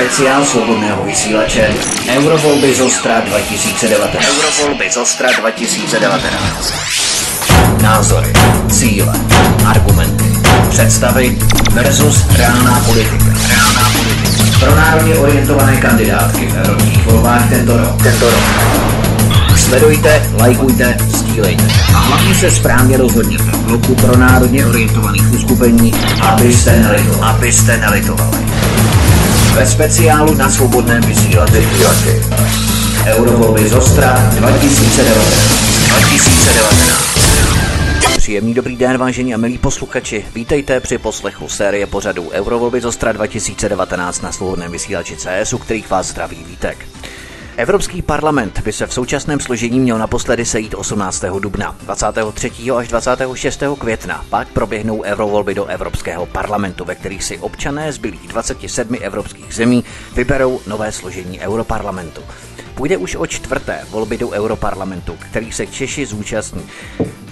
Speciál Svobodného vysílače Eurovolby z Ostra 2019. Eurovolby z Ostra 2019. Názory, cíle, argumenty, představy versus reálná politika. Reálná politika. Pro národně orientované kandidátky v evropských volbách tento rok. Sledujte, lajkujte, sdílejte a hlavně se správně rozhodněte v bloku pro národně orientovaných uskupení, abyste nelitovali. Ve speciálu na Svobodném vysílači Eurovolby z Ostra 2019. Příjemný dobrý den, vážení a milí posluchači. Vítejte při poslechu série pořadů Eurovolby z Ostra 2019 na Svobodném vysílači CS, u kterých vás zdraví Vítek. Evropský parlament by se v současném složení měl naposledy sejít 18. dubna, 23. až 26. května. Pak proběhnou eurovolby do Evropského parlamentu, ve kterých si občané zbylých 27 evropských zemí vyberou nové složení europarlamentu. Půjde už o čtvrté volby do europarlamentu, kterých se Češi zúčastní.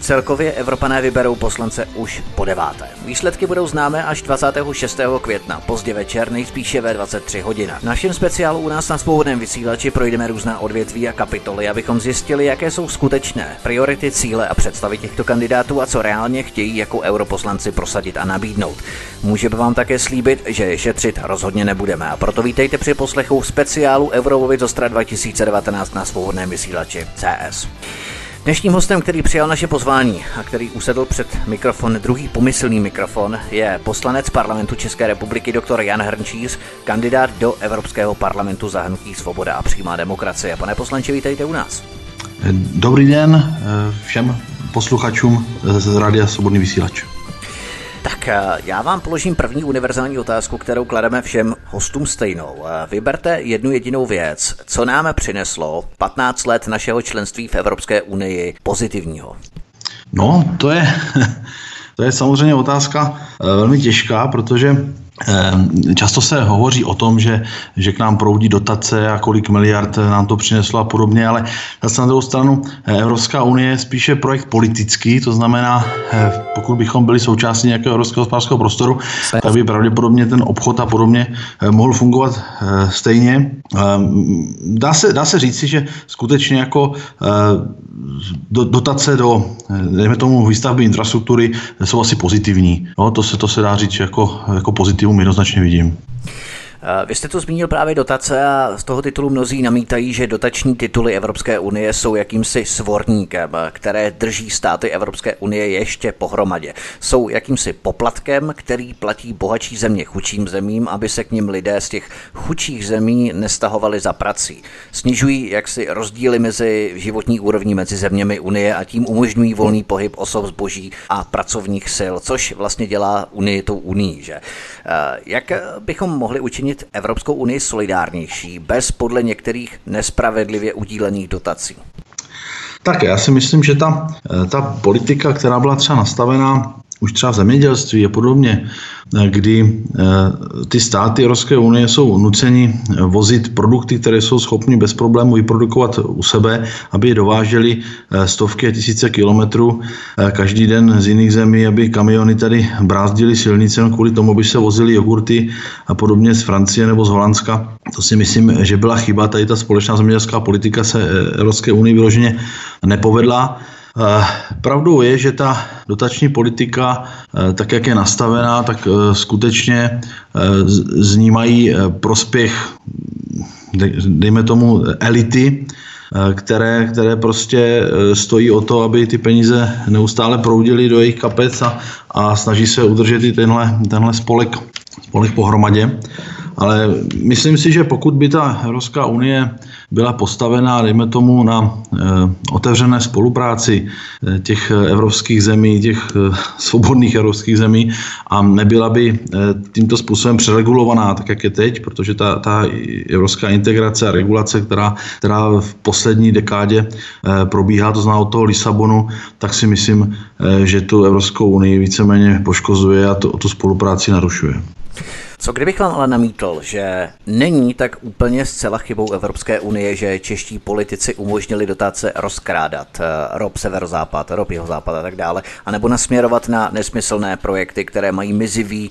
Celkově Evropané vyberou poslance už po deváté. Výsledky budou známé až 26. května, pozdě večer, nejspíše ve 23 hodinách. V našem speciálu u nás na Svobodném vysílači projdeme různá odvětví a kapitoly, abychom zjistili, jaké jsou skutečné priority, cíle a představy těchto kandidátů a co reálně chtějí jako europoslanci prosadit a nabídnout. Můžeme vám také slíbit, že je šetřit rozhodně nebudeme, a proto vítejte při poslechu speciálu Eurovolby z Ostra 2019 na Svobodném vysílači CS. Dnešním hostem, který přijal naše pozvání a který usedl před mikrofon, druhý pomyslný mikrofon, je poslanec parlamentu České republiky dr. Jan Hrnčíř, kandidát do Evropského parlamentu za hnutí Svoboda a přímá demokracie. Pane poslanče, vítejte u nás. Dobrý den všem posluchačům z Rádia Svobodný vysílač. Tak já vám položím první univerzální otázku, kterou klademe všem hostům stejnou. Vyberte jednu jedinou věc, co nám přineslo 15 let našeho členství v Evropské unii pozitivního. No, to je samozřejmě otázka velmi těžká, protože často se hovoří o tom, že k nám proudí dotace a kolik miliard nám to přineslo a podobně, ale zase na druhou stranu Evropská unie je spíše projekt politický, to znamená, pokud bychom byli součástí nějakého evropského hospodářského prostoru, tak by pravděpodobně ten obchod a podobně mohl fungovat stejně. Dá se říci, že skutečně jako dotace do, dejme tomu, výstavby infrastruktury jsou asi pozitivní. No, to se dá říct jako pozitivní. Jednoznačně vidím. Vy jste to zmínil právě dotace a z toho titulu mnozí namítají, že dotační tituly Evropské unie jsou jakýmsi svorníkem, které drží státy Evropské unie ještě pohromadě. Jsou jakýmsi poplatkem, který platí bohatší země chudším zemím, aby se k nim lidé z těch chudších zemí nestahovali za prací. Snižují jaksi rozdíly mezi životní úrovní mezi zeměmi unie a tím umožňují volný pohyb osob, zboží a pracovních sil, což vlastně dělá unii tou unii, že? Jak bychom mohli učinit Evropskou unii solidárnější, bez podle některých nespravedlivě udílených dotací? Tak já si myslím, že ta politika, která byla třeba nastavená už třeba v zemědělství a podobně, kdy ty státy Evropské unie jsou nuceni vozit produkty, které jsou schopni bez problémů vyprodukovat u sebe, aby je dováželi stovky a tisíce kilometrů každý den z jiných zemí, aby kamiony tady brázdily silnicem kvůli tomu, aby se vozily jogurty a podobně z Francie nebo z Holandska. To si myslím, že byla chyba. Tady ta společná zemědělská politika se Evropské unii vyloženě nepovedla. Pravdou je, že ta dotační politika, tak jak je nastavená, tak skutečně z ní mají prospěch, dejme tomu, elity, které prostě stojí o to, aby ty peníze neustále proudily do jejich kapec a snaží se udržet i tenhle spolek pohromadě. Ale myslím si, že pokud by ta Evropská unie byla postavená, dejme tomu, na otevřené spolupráci těch evropských zemí, těch svobodných evropských zemí a nebyla by tímto způsobem přeregulovaná, tak jak je teď, protože ta evropská integrace a regulace, která v poslední dekádě probíhá, to znamená od toho Lisabonu, tak si myslím, že tu Evropskou unii víceméně poškozuje a tu spolupráci narušuje. Co kdybych vám ale namítl, že není tak úplně zcela chybou Evropské unie, že čeští politici umožnili dotace rozkrádat ROP severozápad, ROP jihozápad a tak dále, anebo nasměrovat na nesmyslné projekty, které mají mizivý,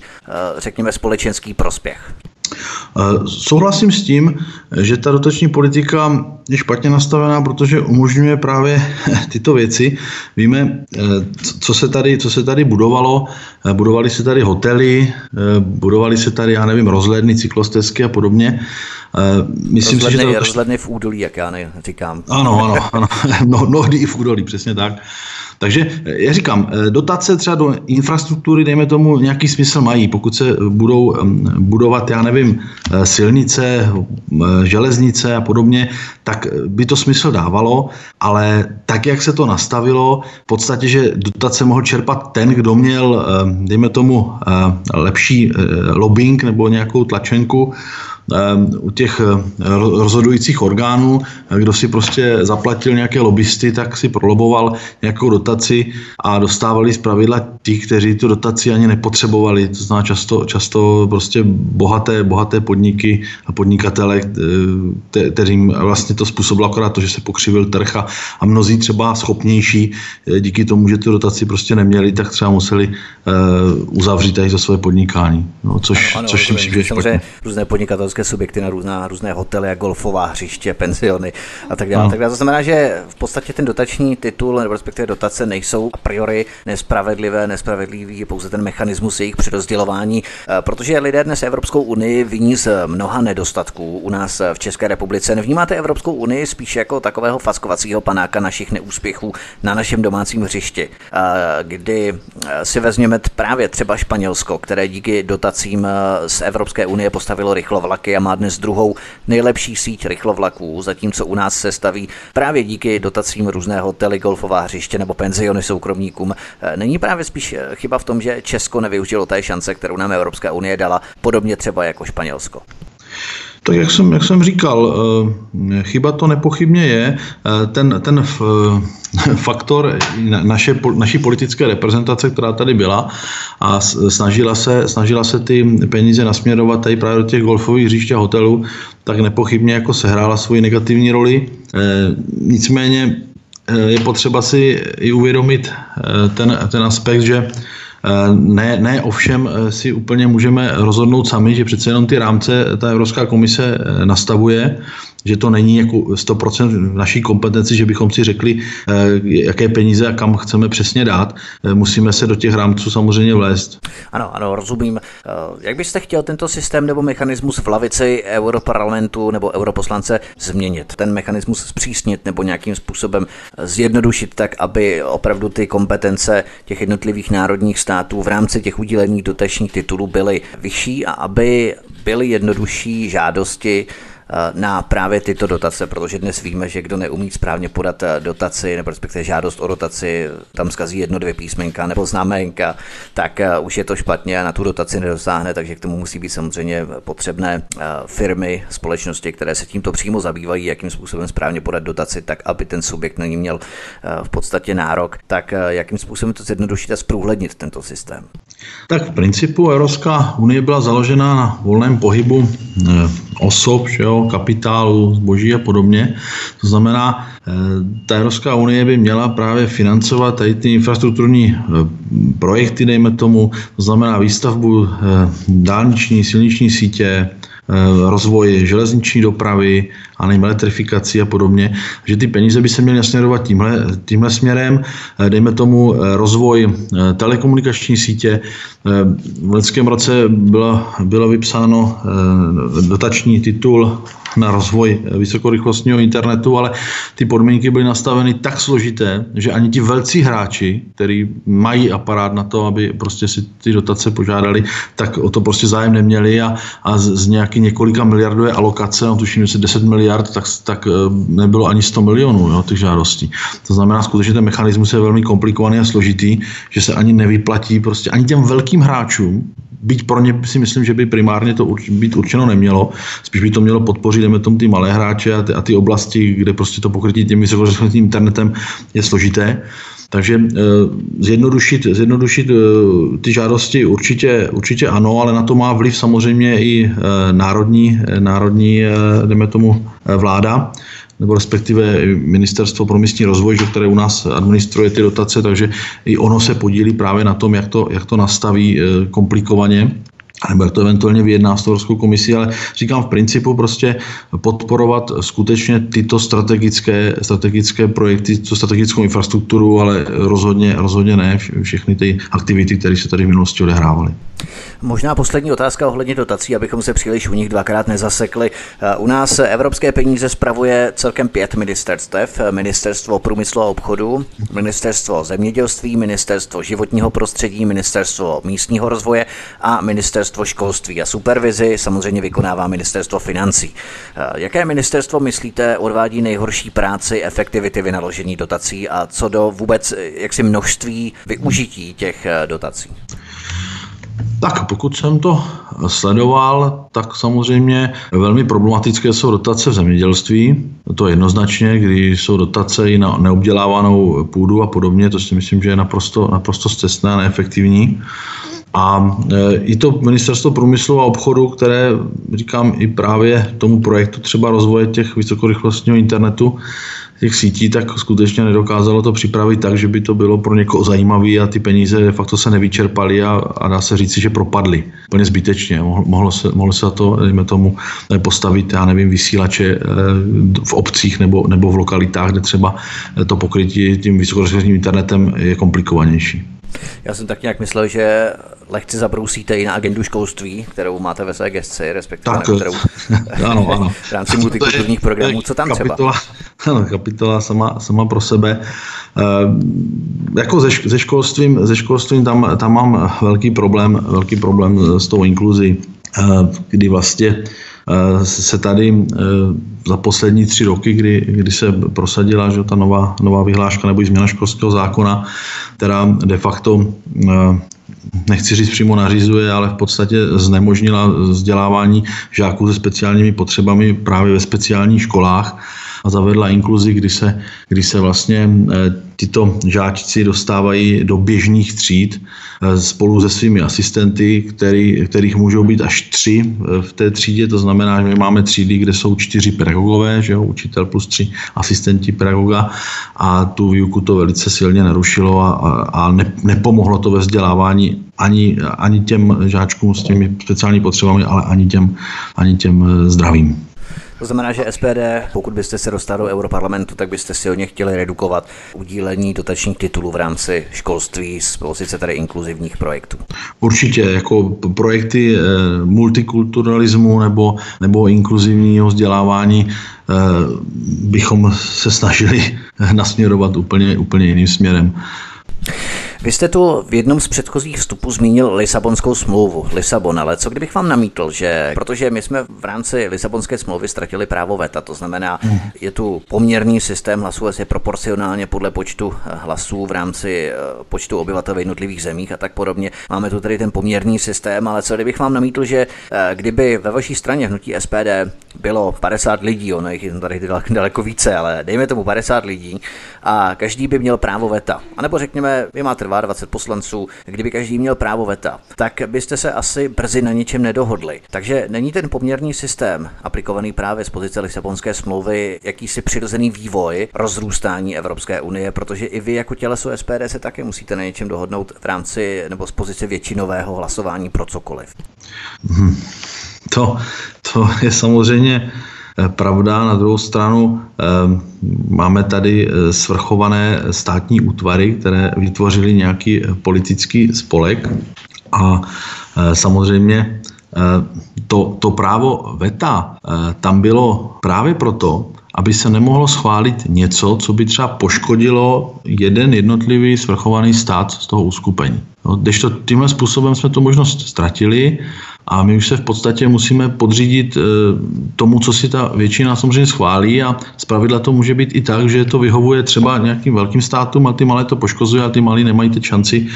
řekněme, společenský prospěch? Souhlasím s tím, že ta dotační politika je špatně nastavená, protože umožňuje právě tyto věci. Víme, co se tady budovalo. Budovaly se tady hotely, budovaly se tady, já nevím, rozhledny, cyklostezky a podobně. Myslím si, že to rozhledny v údolí, jak já říkám. Ano. Mnohdy i v údolí, přesně tak. Takže já říkám, dotace třeba do infrastruktury, dejme tomu, nějaký smysl mají. Pokud se budou budovat, já nevím, silnice, železnice a podobně, tak by to smysl dávalo, ale tak, jak se to nastavilo, v podstatě, že dotace mohl čerpat ten, kdo měl, dejme tomu, lepší lobbying nebo nějakou tlačenku u těch rozhodujících orgánů, kdo si prostě zaplatil nějaké lobbysty, tak si proloboval nějakou dotaci a dostávali zpravidla ti, kteří tu dotaci ani nepotřebovali. To znamená často prostě bohaté podniky a podnikatele, kterým vlastně to způsobilo akorát to, že se pokřivil trh a mnozí třeba schopnější díky tomu, že tu dotaci prostě neměli, tak třeba museli uzavřít i to své podnikání. No, což si myslím, že je špatně. Různé podnikatelské subjekty na různé hotely, jako golfová hřiště, penziony a tak dále. To znamená, že v podstatě ten dotační titul nebo respektive dotace nejsou a priori nespravedlivý je pouze ten mechanismus jejich přerozdělování, protože lidé dnes Evropskou unii viní z mnoha nedostatků u nás v České republice. Nevnímáte Evropskou unii spíš jako takového fackovacího panáka našich neúspěchů na našem domácím hřišti, kdy si vezměme právě třeba Španělsko, které díky dotacím z Evropské unie postavilo rychlovlaky a má dnes druhou nejlepší síť rychlovlaků, zatímco u nás se staví právě díky dotacím různé hotely, golfová hřiště nebo penziony soukromníkům. Není právě spíš chyba v tom, že Česko nevyužilo té šance, kterou nám Evropská unie dala, podobně třeba jako Španělsko? Tak jak jsem říkal, chyba to nepochybně je. Ten faktor naší politické reprezentace, která tady byla a snažila se ty peníze nasměrovat tady právě do těch golfových hřišť a hotelů, tak nepochybně jako sehrála svoji negativní roli. Nicméně je potřeba si i uvědomit ten aspekt, že ne ovšem si úplně můžeme rozhodnout sami, že přece jenom ty rámce ta Evropská komise nastavuje, že to není jako 100% v naší kompetenci, že bychom si řekli, jaké peníze a kam chceme přesně dát. Musíme se do těch rámců samozřejmě vlézt. Ano, rozumím. Jak byste chtěl tento systém nebo mechanismus v lavici europarlamentu nebo europoslance změnit? Ten mechanismus zpřísnit nebo nějakým způsobem zjednodušit tak, aby opravdu ty kompetence těch jednotlivých národních států v rámci těch udílených dotačních titulů byly vyšší a aby byly jednodušší žádosti na právě tyto dotace, protože dnes víme, že kdo neumí správně podat dotaci nebo respektive žádost o dotaci, tam zkazí 1-2 písmenka nebo znamenka, tak už je to špatně a na tu dotaci nedosáhne, takže k tomu musí být samozřejmě potřebné firmy, společnosti, které se tímto přímo zabývají, jakým způsobem správně podat dotaci, tak aby ten subjekt na ní měl v podstatě nárok, tak jakým způsobem to zjednodušit a zprůhlednit tento systém. Tak v principu Evropská unie byla založena na volném pohybu osob, kapitálu, zboží a podobně. To znamená, ta Evropská unie by měla právě financovat tady ty infrastrukturní projekty, dejme tomu, to znamená výstavbu dálniční, silniční sítě, rozvoj železniční dopravy a nevím, elektrifikaci a podobně, že ty peníze by se měly nasměrovat tímhle směrem, dejme tomu rozvoj telekomunikační sítě. V lidském roce bylo vypsáno dotační titul na rozvoj vysokorychlostního internetu, ale ty podmínky byly nastaveny tak složité, že ani ti velcí hráči, který mají aparát na to, aby prostě si ty dotace požádali, tak o to prostě zájem neměli a z nějaký několika miliardové alokace, no tuším, že 10 miliard, tak nebylo ani 100 milionů těch žádostí. To znamená, skutečně ten mechanismus je velmi komplikovaný a složitý, že se ani nevyplatí prostě ani těm velkým hráčům, byť pro ně si myslím, že by primárně to být určeno nemělo, spíš by to mělo podpořit tomu ty malé hráče a ty oblasti, kde prostě to pokrytí tím vysokorychlostním internetem je složité. Takže zjednodušit ty žádosti určitě ano, ale na to má vliv samozřejmě i národní dejme tomu, vláda, nebo respektive Ministerstvo pro místní rozvoj, které u nás administruje ty dotace, takže i ono se podílí právě na tom, jak to nastaví komplikovaně. nebo to eventuálně vyjedná s Evropskou komisí, ale říkám v principu prostě podporovat skutečně tyto strategické projekty, tu strategickou infrastrukturu, ale rozhodně ne všechny ty aktivity, které se tady v minulosti odehrávaly. Možná poslední otázka ohledně dotací, abychom se příliš u nich dvakrát nezasekli. U nás evropské peníze spravuje celkem 5 ministerstev. Ministerstvo průmyslu a obchodu, ministerstvo zemědělství, ministerstvo životního prostředí, ministerstvo místního rozvoje a ministerstvo školství. A supervizi samozřejmě vykonává ministerstvo financí. Jaké ministerstvo, myslíte, odvádí nejhorší práci efektivity vynaložení dotací a co do vůbec jaksi množství využití těch dotací? Tak pokud jsem to sledoval, tak samozřejmě velmi problematické jsou dotace v zemědělství. To je jednoznačně, když jsou dotace i na neobdělávanou půdu a podobně, to si myslím, že je naprosto scestné a neefektivní. A i to ministerstvo průmyslu a obchodu, které, říkám, i právě tomu projektu třeba rozvoje těch vysokorychlostního internetu, těch sítí, tak skutečně nedokázalo to připravit tak, že by to bylo pro někoho zajímavé a ty peníze de facto se nevyčerpaly a dá se říci, že propadly. Úplně zbytečně. Mohlo se to, dejme tomu, postavit, já nevím, vysílače v obcích nebo v lokalitách, kde třeba to pokrytí tím vysokorychlostním internetem je komplikovanější. Já jsem tak nějak myslel, že lehce zabrousíte i na agendu školství, kterou máte ve své gesci, respektive tak, kterou ano. v rámci multikulturních programů. Co tam kapitola, třeba? Ano, kapitola sama pro sebe. Jako se školstvím tam mám velký problém s tou inkluzí, kdy vlastně se tady za poslední 3 roky, kdy se prosadila, že ta nová vyhláška nebo změna školského zákona, která de facto, nechci říct přímo nařizuje, ale v podstatě znemožnila vzdělávání žáků se speciálními potřebami právě ve speciálních školách a zavedla inkluzi, kdy se vlastně tyto žáčci dostávají do běžných tříd spolu se svými asistenty, kterých můžou být až 3 v té třídě. To znamená, že my máme třídy, kde jsou 4 pedagogové, že jo, učitel plus 3 asistenti pedagoga, a tu výuku to velice silně narušilo a nepomohlo to ve vzdělávání ani těm žáčkům s těmi speciální potřebami, ale ani těm zdravým. To znamená, že SPD, pokud byste se dostali do Europarlamentu, tak byste silně chtěli redukovat udílení dotačních titulů v rámci školství z pozice tady inkluzivních projektů. Určitě, jako projekty multikulturalismu nebo inkluzivního vzdělávání bychom se snažili nasměrovat úplně jiným směrem. Vy jste tu v jednom z předchozích vstupů zmínil Lisabonskou smlouvu, Lisabon, ale co kdybych vám namítl, že protože my jsme v rámci Lisabonské smlouvy ztratili právo veta, to znamená, je tu poměrný systém hlasů, je proporcionálně podle počtu hlasů v rámci počtu obyvatel v jednotlivých zemích a tak podobně. Máme tu tady ten poměrný systém, ale co kdybych vám namítl, že kdyby ve vaší straně hnutí SPD bylo 50 lidí, ono je tady daleko více, ale dejme tomu 50 lidí a každý by měl právo veta. A nebo řekněme, vy máte 20 poslanců, kdyby každý měl právo veta, tak byste se asi brzy na ničem nedohodli. Takže není ten poměrný systém aplikovaný právě z pozice Lisabonské smlouvy jakýsi přirozený vývoj rozrůstání Evropské unie, protože i vy jako těleso SPD se také musíte na něčem dohodnout v rámci nebo z pozice většinového hlasování pro cokoliv. To je samozřejmě pravda, na druhou stranu máme tady svrchované státní útvary, které vytvořily nějaký politický spolek a samozřejmě to právo veta tam bylo právě proto, aby se nemohlo schválit něco, co by třeba poškodilo jeden jednotlivý svrchovaný stát z toho uskupení. No, kdežto tímhle způsobem jsme tu možnost ztratili a my už se v podstatě musíme podřídit tomu, co si ta většina samozřejmě schválí, a zpravidla to může být i tak, že to vyhovuje třeba nějakým velkým státům a ty malé to poškozuje a ty malí nemají ty šanci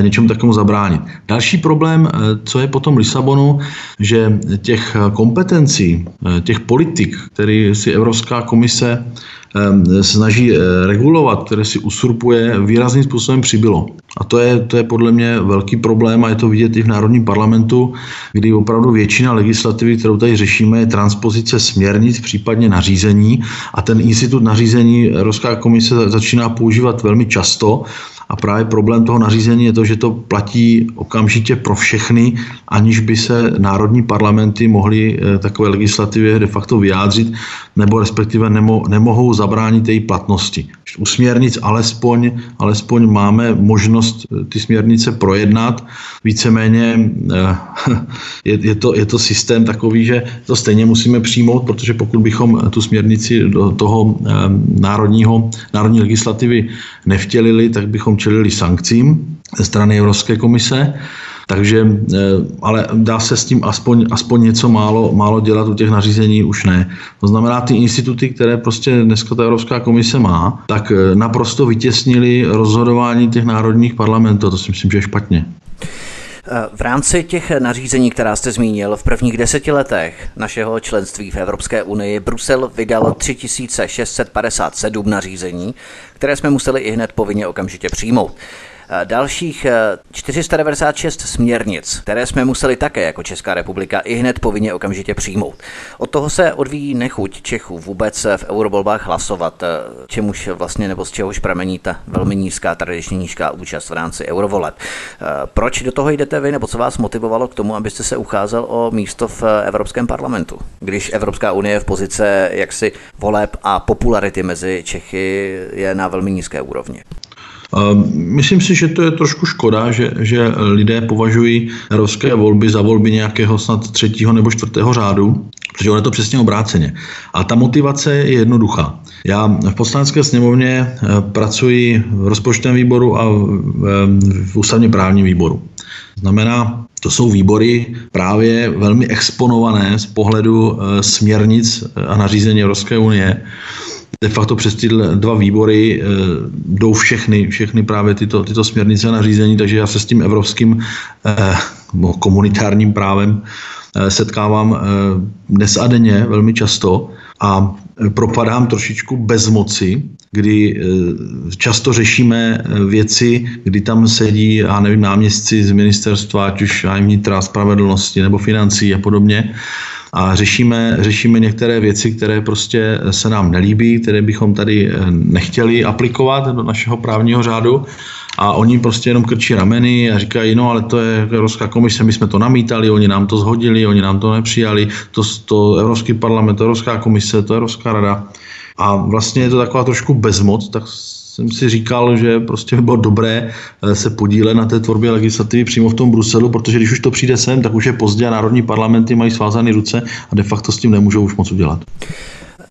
něčemu takovému zabránit. Další problém, co je potom Lisabonu, že těch kompetencí, těch politik, které si Evropská komise snaží regulovat, které si usurpuje, výrazným způsobem přibylo. A to je podle mě velký problém a je to vidět i v Národním parlamentu, kdy opravdu většina legislativy, kterou tady řešíme, je transpozice směrnic, případně nařízení, a ten institut nařízení Evropská komise začíná používat velmi často A právě problém toho nařízení je to, že to platí okamžitě pro všechny, aniž by se národní parlamenty mohly takové legislativě de facto vyjádřit, nebo respektive nemohou zabránit její platnosti. U směrnic alespoň máme možnost ty směrnice projednat. Víceméně je to systém takový, že to stejně musíme přijmout, protože pokud bychom tu směrnici do toho národní legislativy nevtělili, tak bychom čelili sankcím ze strany Evropské komise. Takže, ale dá se s tím aspoň něco málo dělat, u těch nařízení už ne. To znamená, ty instituty, které prostě dneska ta Evropská komise má, tak naprosto vytěsnili rozhodování těch národních parlamentů. To si myslím, že je špatně. V rámci těch nařízení, která jste zmínil, v prvních 10 letech našeho členství v Evropské unii Brusel vydal 3657 nařízení, které jsme museli ihned povinně okamžitě přijmout. Dalších 496 směrnic, které jsme museli také jako Česká republika ihned povinně okamžitě přijmout. Od toho se odvíjí nechuť Čechů vůbec v eurovolbách hlasovat, čemuž vlastně nebo z čehož pramení ta velmi nízká, tradičně nízká účast v rámci eurovoleb. Proč do toho jdete vy, nebo co vás motivovalo k tomu, abyste se ucházel o místo v Evropském parlamentu, když Evropská unie v pozice jaksi voleb a popularity mezi Čechy je na velmi nízké úrovni? Myslím si, že to je trošku škoda, že lidé považují evropské volby za volby nějakého snad 3. nebo 4. řádu, protože ono je to přesně obráceně. A ta motivace je jednoduchá. Já v Poslanecké sněmovně pracuji v rozpočtovém výboru a v ústavně právním výboru. Znamená, to jsou výbory právě velmi exponované z pohledu směrnic a nařízení Evropské unie. De facto přes ty 2 výbory jdou všechny právě tyto směrnice a nařízení, takže já se s tím evropským komunitárním právem setkávám dnes a denně velmi často a propadám trošičku bezmoci, kdy často řešíme věci, kdy tam sedí, já nevím, náměstci z ministerstva, ať už vnitra, spravedlnosti nebo financí a podobně. A řešíme některé věci, které prostě se nám nelíbí, které bychom tady nechtěli aplikovat do našeho právního řádu. A oni prostě jenom krčí rameny a říkají, no ale to je Evropská komise, my jsme to namítali, oni nám to zhodili, oni nám to nepřijali, to Evropský parlament, to Evropská komise, to Evropská rada. A vlastně je to taková trošku bezmoc, tak jsem si říkal, že prostě by bylo dobré se podílet na té tvorbě legislativy přímo v tom Bruselu, protože když už to přijde sem, tak už je pozdě a národní parlamenty mají svázané ruce a de facto s tím nemůžou už moc udělat.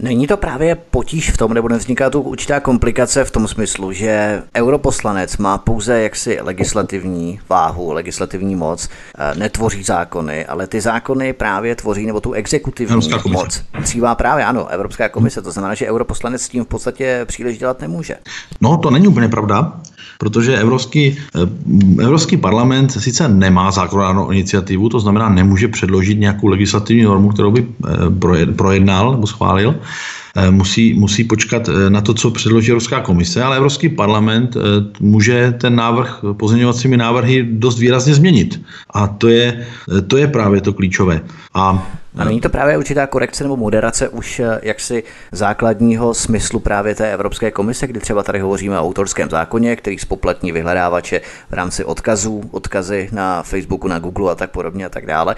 Není to právě potíž v tom, nebo nevzniká tu určitá komplikace v tom smyslu, že europoslanec má pouze jaksi legislativní váhu, legislativní moc, netvoří zákony, ale ty zákony právě tvoří, nebo tu exekutivní moc přívá právě, ano, Evropská komise, to znamená, že europoslanec s tím v podstatě příliš dělat nemůže. No, to není úplně pravda, protože Evropský parlament sice nemá zákonodárnou iniciativu, to znamená, nemůže předložit nějakou legislativní normu, kterou by projednal nebo schválil, musí počkat na to, co předloží Evropská komise, ale Evropský parlament může ten návrh pozměňovacími návrhy dost výrazně změnit. A to je právě to klíčové. A není to právě určitá korekce nebo moderace už jaksi základního smyslu právě té Evropské komise, kdy třeba tady hovoříme o autorském zákoně, který spoplatní vyhledávače v rámci odkazů, odkazy na Facebooku, na Google a tak podobně a tak dále,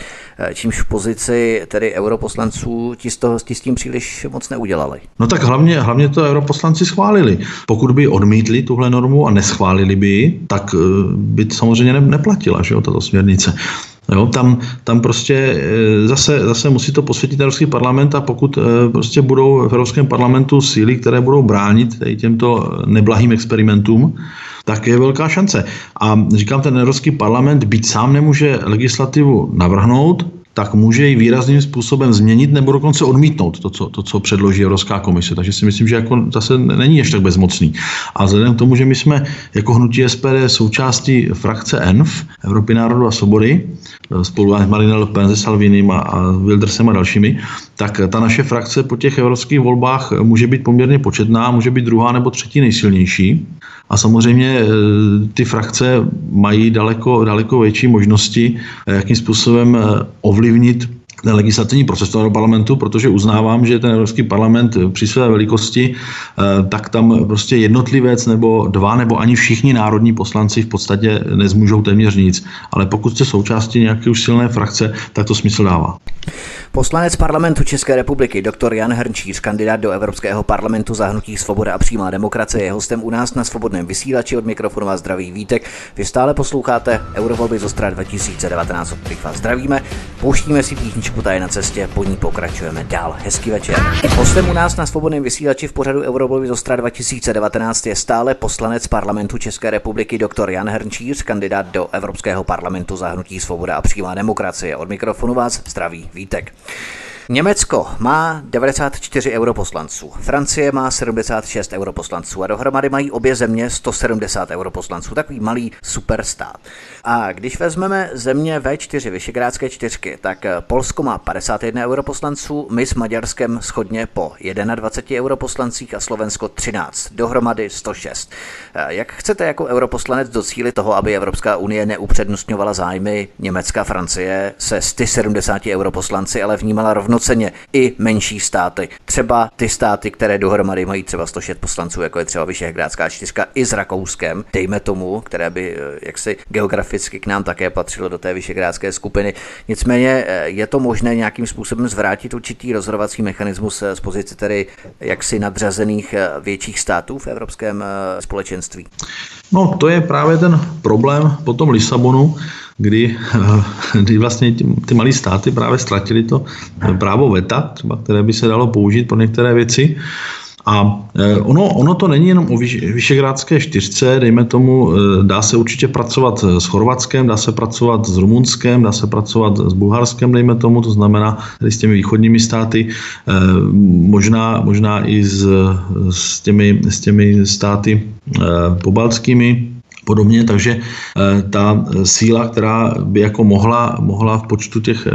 čímž v pozici tedy europoslanců ti s tím příliš moc neudělali. No tak hlavně to europoslanci schválili. Pokud by odmítli tuhle normu a neschválili by ji, tak by samozřejmě neplatila, že jo, tato směrnice. Jo, tam prostě zase musí to posvětit Evropský parlament a pokud prostě budou v Evropském parlamentu síly, které budou bránit těmto neblahým experimentům, tak je velká šance. A říkám, ten Evropský parlament byť sám nemůže legislativu navrhnout, tak může ji výrazným způsobem změnit nebo dokonce odmítnout to, co předloží Evropská komise. Takže si myslím, že jako zase není ještě tak bezmocný. A vzhledem k tomu, že my jsme jako hnutí SPD součástí frakce ENF, Evropy národů a svobody, spolu s Marine Le Pen, se Salvinim a Wildersem a dalšími, tak ta naše frakce po těch evropských volbách může být poměrně početná, může být 2. nebo 3. nejsilnější. A samozřejmě ty frakce mají daleko větší možnosti, jakým způsobem ovlivnit ten legislativní proces do parlamentu, protože uznávám, že ten Evropský parlament při své velikosti, tak tam prostě jednotlivec nebo dva nebo ani všichni národní poslanci v podstatě nezmůžou téměř nic. Ale pokud jste součástí nějaké už silné frakce, tak to smysl dává. Poslanec Parlamentu České republiky, doktor Jan Hrnčíř, kandidát do Evropského parlamentu za hnutí Svoboda a přímá demokracie, je hostem u nás na Svobodném vysílači. Od mikrofonu vás zdraví Vítek. Vy stále posloucháte Eurovolby z Ostra 2019, odkud vás zdravíme. Pouštíme si písničku Ta je na cestě, po ní pokračujeme dál. Hezký večer. Hostem u nás na Svobodném vysílači v pořadu Eurovolby z Ostra 2019 je stále poslanec Parlamentu České republiky, doktor Jan Hrnčíř, kandidát do Evropského parlamentu za hnutí Svoboda a přímá demokracie. Od mikrofonu vás zdraví Vítek. Německo má 94 europoslanců, Francie má 76 europoslanců a dohromady mají obě země 170 europoslanců, takový malý superstát. A když vezmeme země V4, Visegrádské čtyřky, tak Polsko má 51 europoslanců, my s Maďarskem shodně po 21 europoslancích a Slovensko 13, dohromady 106. Jak chcete jako europoslanec docílit toho, aby Evropská unie neupřednostňovala zájmy Německa, Francie se 170 europoslanci, ale vnímala rovnou ceně i menší státy. Třeba ty státy, které dohromady mají třeba 106 poslanců, jako je třeba Visegrádská čtyřka i s Rakouskem, dejme tomu, které by jaksi geograficky k nám také patřilo do té visegrádské skupiny. Nicméně je to možné nějakým způsobem zvrátit určitý rozhodovací mechanismus z pozice tedy jaksi nadřazených větších států v evropském společenství? No, to je právě ten problém potom Lisabonu, kdy vlastně ty malé státy právě ztratili to právo veta, třeba, které by se dalo použít pro některé věci. A ono to není jenom o Visegrádské čtyřce, dejme tomu, dá se určitě pracovat s Chorvatskem, dá se pracovat s Rumunskem, dá se pracovat s Bulharskem, dejme tomu, to znamená s těmi východními státy, možná i s těmi státy pobaltskými. Podobně, takže ta síla, která by jako mohla v počtu těch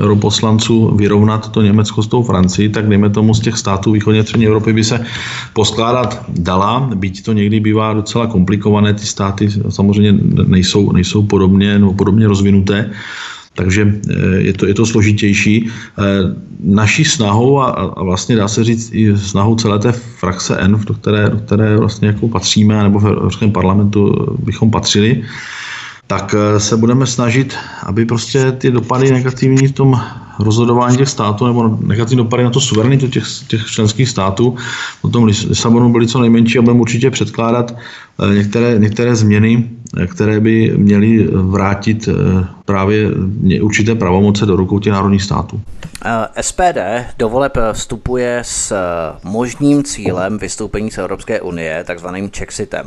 europoslanců vyrovnat to Německo s tou Francií, tak dejme tomu z těch států východně střední Evropy by se poskládat dala, byť to někdy bývá docela komplikované, ty státy samozřejmě nejsou podobně rozvinuté. Takže je to složitější. Naší snahou a vlastně dá se říct i snahou celé té frakce ENF, do které vlastně jako patříme, nebo v Evropském parlamentu bychom patřili, tak se budeme snažit, aby prostě ty dopady negativní v tom rozhodování těch států nebo negativní dopady na to suverenitu těch členských států o tom Lisabonu byly co nejmenší a budeme určitě předkládat některé změny, které by měly vrátit právě určité pravomoce do rukou těch národních států. SPD do voleb vstupuje s možným cílem vystoupení z Evropské unie, takzvaným Chexitem.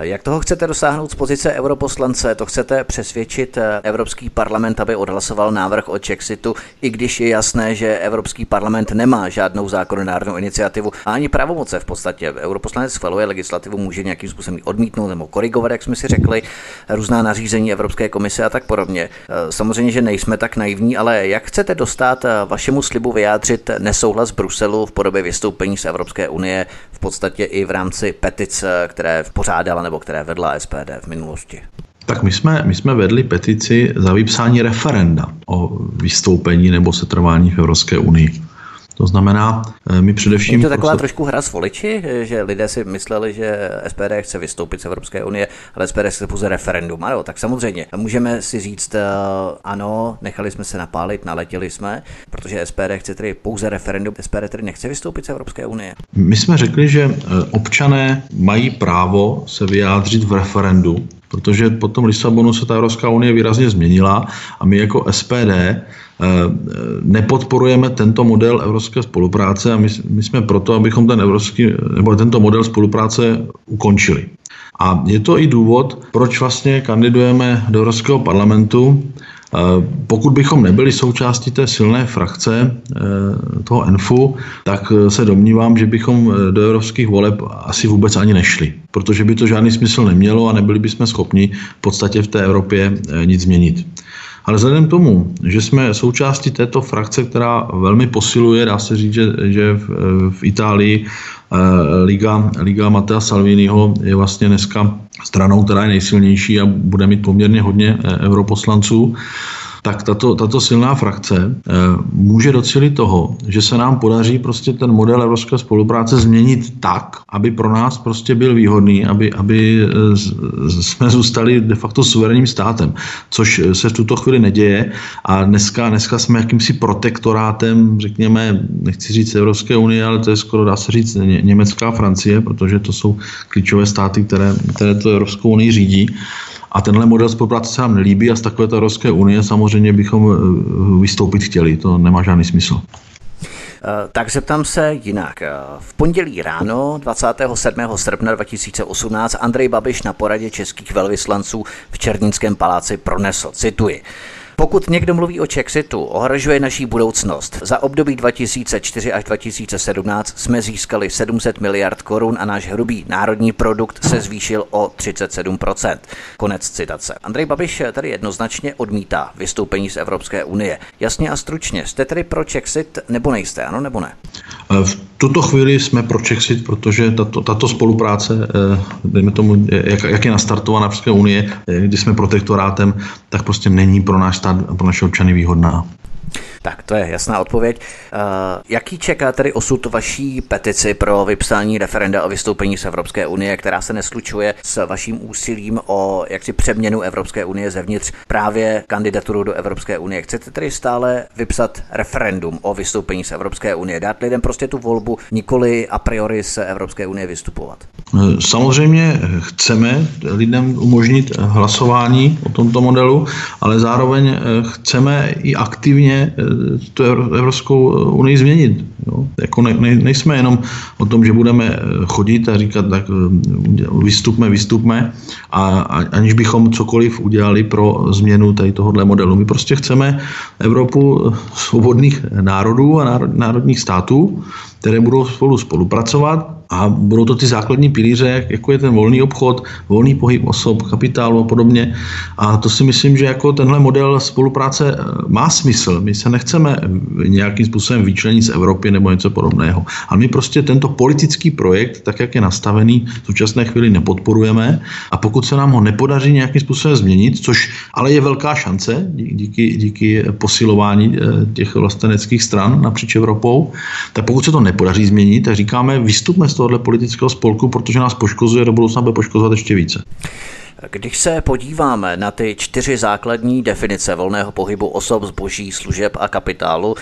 Jak toho chcete dosáhnout z pozice europoslance? To chcete přesvědčit Evropský parlament, aby odhlasoval návrh o Chexitu, i když je jasné, že Evropský parlament nemá žádnou zákonodárnou iniciativu a ani pravomoce v podstatě. Europoslanec schvaluje legislativu, může nějakým způsobem odmítnout nebo korigovat, jak jsme si řekli, různá nařízení Evropské komise a tak podobně. Samozřejmě, že nejsme tak naivní, ale jak chcete dostát vašemu slibu vyjádřit nesouhlas Bruselu v podobě vystoupení z Evropské unie, v podstatě i v rámci petic, které pořádala nebo které vedla SPD v minulosti? Tak my jsme vedli petici za vypsání referenda o vystoupení nebo setrvání v Evropské unii. To znamená, my především... Je to taková trošku hra s voliči, že lidé si mysleli, že SPD chce vystoupit z Evropské unie, ale SPD chce pouze referendum. Ano, tak samozřejmě. Můžeme si říct, ano, nechali jsme se napálit, naletěli jsme, protože SPD chce tedy pouze referendum. SPD tedy nechce vystoupit z Evropské unie. My jsme řekli, že občané mají právo se vyjádřit v referendu, protože po tom Lisabonu se ta Evropská unie výrazně změnila a my jako SPD nepodporujeme tento model evropské spolupráce a my jsme proto, abychom tento model spolupráce ukončili. A je to i důvod, proč vlastně kandidujeme do Evropského parlamentu. Pokud bychom nebyli součástí té silné frakce toho ENFu, tak se domnívám, že bychom do evropských voleb asi vůbec ani nešli, protože by to žádný smysl nemělo a nebyli bychom schopni v podstatě v té Evropě nic změnit. Ale vzhledem k tomu, že jsme součástí této frakce, která velmi posiluje, dá se říct, že v Itálii Liga Mattea Salviniho je vlastně dneska stranou, která je nejsilnější a bude mít poměrně hodně europoslanců, tak tato silná frakce může docílit toho, že se nám podaří prostě ten model evropské spolupráce změnit tak, aby pro nás prostě byl výhodný, aby jsme zůstali de facto suverénním státem, což se v tuto chvíli neděje a dneska jsme jakýmsi protektorátem, řekněme, nechci říct Evropské unie, ale to je skoro, dá se říct, Německá a Francie, protože to jsou klíčové státy, které to Evropskou unii řídí. A tenhle model spolupráce se nám nelíbí a z takovéto Evropské unie samozřejmě bychom vystoupit chtěli. To nemá žádný smysl. Tak zeptám se jinak. V pondělí ráno 27. srpna 2018 Andrej Babiš na poradě českých velvyslanců v Černínském paláci pronesl, cituji: Pokud někdo mluví o Chexitu, ohrožuje naší budoucnost. Za období 2004 až 2017 jsme získali 700 miliard korun a náš hrubý národní produkt se zvýšil o 37%. Konec citace. Andrej Babiš tady jednoznačně odmítá vystoupení z Evropské unie. Jasně a stručně, jste tedy pro Chexit nebo nejste, ano nebo ne? V tuto chvíli jsme pro Chexit, protože tato spolupráce, dejme tomu, jak je nastartovaná Evropská unie, kdy jsme protektorátem, tak prostě není pro náš pro naše občany výhodná. Tak to je jasná odpověď. Jaký čeká tedy osud vaší petici pro vypsání referenda o vystoupení z Evropské unie, která se neslučuje s vaším úsilím o jaksi přeměnu Evropské unie zevnitř právě kandidaturu do Evropské unie? Chcete tedy stále vypsat referendum o vystoupení z Evropské unie? Dát lidem prostě tu volbu, nikoli a priori z Evropské unie vystupovat? Samozřejmě chceme lidem umožnit hlasování o tomto modelu, ale zároveň chceme i aktivně tu Evropskou unii změnit. Jo? Jako nejsme jenom o tom, že budeme chodit a říkat, tak vystupme a aniž bychom cokoliv udělali pro změnu tady tohohle modelu. My prostě chceme Evropu svobodných národů a národních států, které budou spolupracovat a budou to ty základní pilíře, jako je ten volný obchod, volný pohyb osob, kapitálu a podobně. A to si myslím, že jako tenhle model spolupráce má smysl. My se nechceme nějakým způsobem vyčlenit z Evropy nebo něco podobného. A my prostě tento politický projekt, tak jak je nastavený, v současné chvíli nepodporujeme. A pokud se nám ho nepodaří nějakým způsobem změnit, což ale je velká šance díky posilování těch vlasteneckých stran napříč Evropou, tak pokud se to nepodaří změnit, tak říkáme, vystupme z tohohle politického spolku, protože nás poškozuje, do budoucna bude poškozovat ještě více. Když se podíváme na ty 4 základní definice volného pohybu osob, zboží, služeb a kapitálu,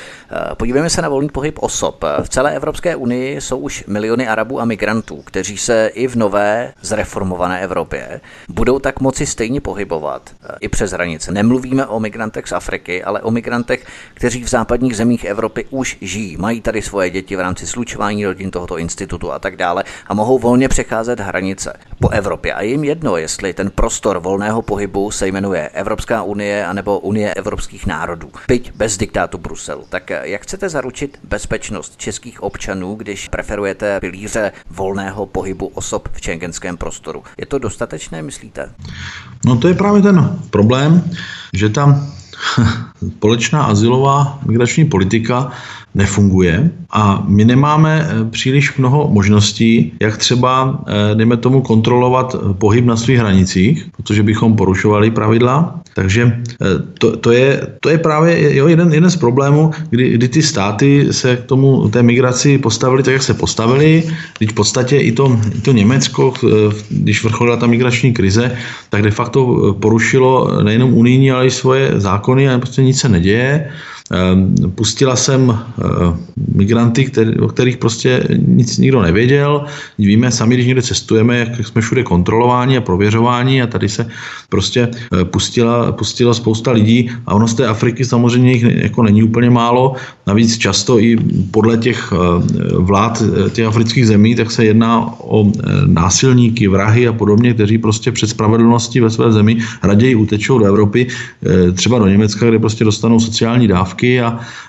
podívejme se na volný pohyb osob. V celé Evropské unii jsou už miliony Arabů a migrantů, kteří se i v nové, zreformované Evropě budou tak moci stejně pohybovat i přes hranice. Nemluvíme o migrantech z Afriky, ale o migrantech, kteří v západních zemích Evropy už žijí, mají tady svoje děti v rámci slučování rodin tohoto institutu a tak dále a mohou volně přecházet hranice po Evropě. A jim jedno, jestli ten prostor volného pohybu se jmenuje Evropská unie anebo Unie evropských národů, byť bez diktátu Bruselu. Tak jak chcete zaručit bezpečnost českých občanů, když preferujete pilíře volného pohybu osob v schengenském prostoru? Je to dostatečné, myslíte? No to je právě ten problém, že tam společná azylová migrační politika nefunguje a my nemáme příliš mnoho možností, jak třeba, dejme tomu, kontrolovat pohyb na svých hranicích, protože bychom porušovali pravidla. Takže to je právě jeden z problémů, kdy ty státy se k tomu té migraci postavili tak, jak se postavili. Když v podstatě i to Německo, když vrcholila ta migrační krize, tak de facto porušilo nejenom unijní, ale i svoje zákony a prostě nic se neděje. Pustila jsem migranty, o kterých prostě nic nikdo nevěděl. Víme sami, když někde cestujeme, jak jsme všude kontrolováni a prověřováni a tady se prostě pustila spousta lidí a ono z té Afriky samozřejmě jich jako není úplně málo. Navíc často i podle těch vlád těch afrických zemí, tak se jedná o násilníky, vrahy a podobně, kteří prostě před spravedlností ve své zemi raději utečou do Evropy, třeba do Německa, kde prostě dostanou sociální dávky dávky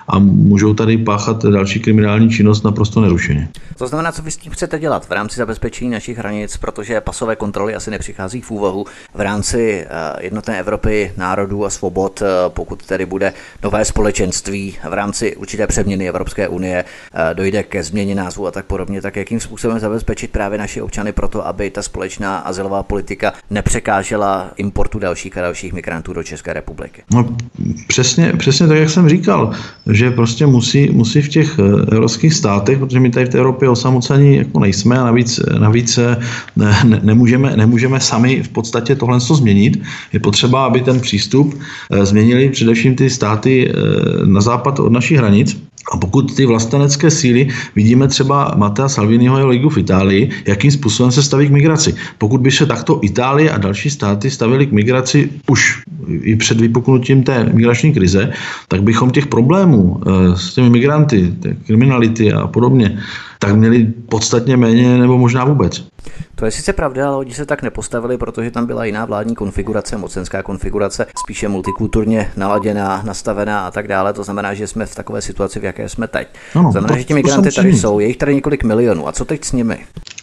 a můžou tady páchat další kriminální činnost naprosto nerušeně. To znamená, co vy s tím chcete dělat v rámci zabezpečení našich hranic, protože pasové kontroly asi nepřichází v úvahu v rámci jednotné Evropy národů a svobod, pokud tedy bude nové společenství v rámci určité přeměny Evropské unie, dojde ke změně názvu a tak podobně, tak jakým způsobem zabezpečit právě naše občany proto, aby ta společná azylová politika nepřekážela importu dalších a dalších migrantů do České republiky? No, přesně tak, jak jsem říkal, že prostě musí v těch evropských státech, protože my tady v té Evropě osamocení jako nejsme a navíc nemůžeme sami v podstatě tohle změnit. Je potřeba, aby ten přístup změnili především ty státy na západ od našich hranic. A pokud ty vlastenecké síly, vidíme třeba Mattea Salviniho ligu v Itálii, jakým způsobem se staví k migraci. Pokud by se takto Itálie a další státy stavily k migraci už i před vypuknutím té migrační krize, tak bychom těch problémů s těmi migranty, kriminality a podobně, tak měli podstatně méně nebo možná vůbec. To je sice pravda, ale oni se tak nepostavili, protože tam byla jiná vládní konfigurace, mocenská konfigurace, spíše multikulturně naladěná, nastavená a tak dále. To znamená, že jsme v takové situaci, v jaké jsme teď. Ano, znamená, že ti migranty tady jsou, je jich tady několik milionů. A co teď s nimi?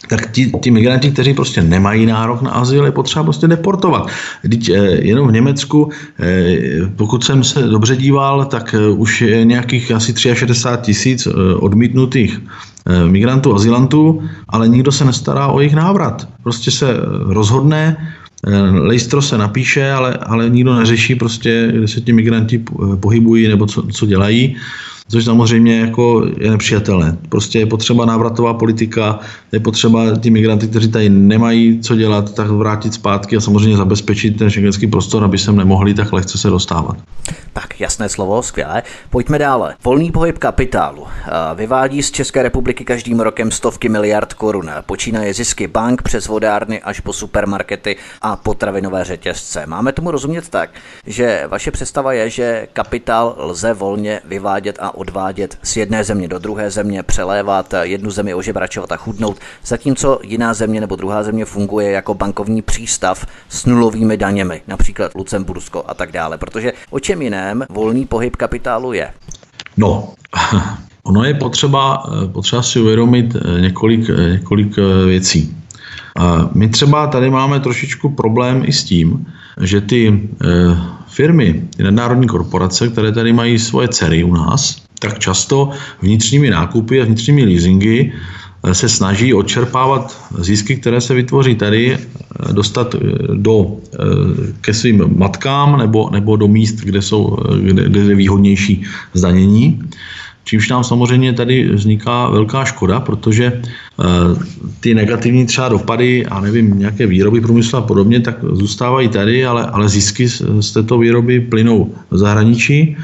Tak ti migranti, kteří prostě nemají nárok na azyl, je potřeba prostě deportovat. Teď jenom v Německu, pokud jsem se dobře díval, tak už je nějakých asi 63 000 odmítnutých migrantů, azylantů, ale nikdo se nestará o jejich návrat. Prostě se rozhodne, lejstro se napíše, ale nikdo neřeší prostě, kde se ti migranti pohybují nebo co dělají, což samozřejmě jako je nepřijatelné. Prostě je potřeba návratová politika, je potřeba ti migranty, kteří tady nemají co dělat, tak vrátit zpátky a samozřejmě zabezpečit ten schengenský prostor, aby sem nemohli tak lehce se dostávat. Tak, jasné slovo, skvělé. Pojďme dále. Volný pohyb kapitálu vyvádí z České republiky každým rokem stovky miliard korun. Počínaje zisky bank přes vodárny až po supermarkety a potravinové řetězce. Máme tomu rozumět tak, že vaše představa je, že kapitál lze volně vyvádět a odvádět z jedné země do druhé země, přelévat, jednu zemi ožebračovat a chudnout, zatímco jiná země nebo druhá země funguje jako bankovní přístav s nulovými daněmi, například Lucembursko a tak dále, protože o čem jiném volný pohyb kapitálu je? No, ono je potřeba si uvědomit několik věcí. My třeba tady máme trošičku problém i s tím, že ty firmy, nadnárodní korporace, které tady mají svoje dcery u nás, tak často vnitřními nákupy a vnitřními leasingy se snaží odčerpávat zisky, které se vytvoří tady, dostat ke svým matkám nebo do míst, kde je výhodnější zdanění. Čímž nám samozřejmě tady vzniká velká škoda, protože ty negativní třeba dopady a nevím, nějaké výroby průmyslu a podobně, tak zůstávají tady, ale zisky z této výroby plynou v zahraničí.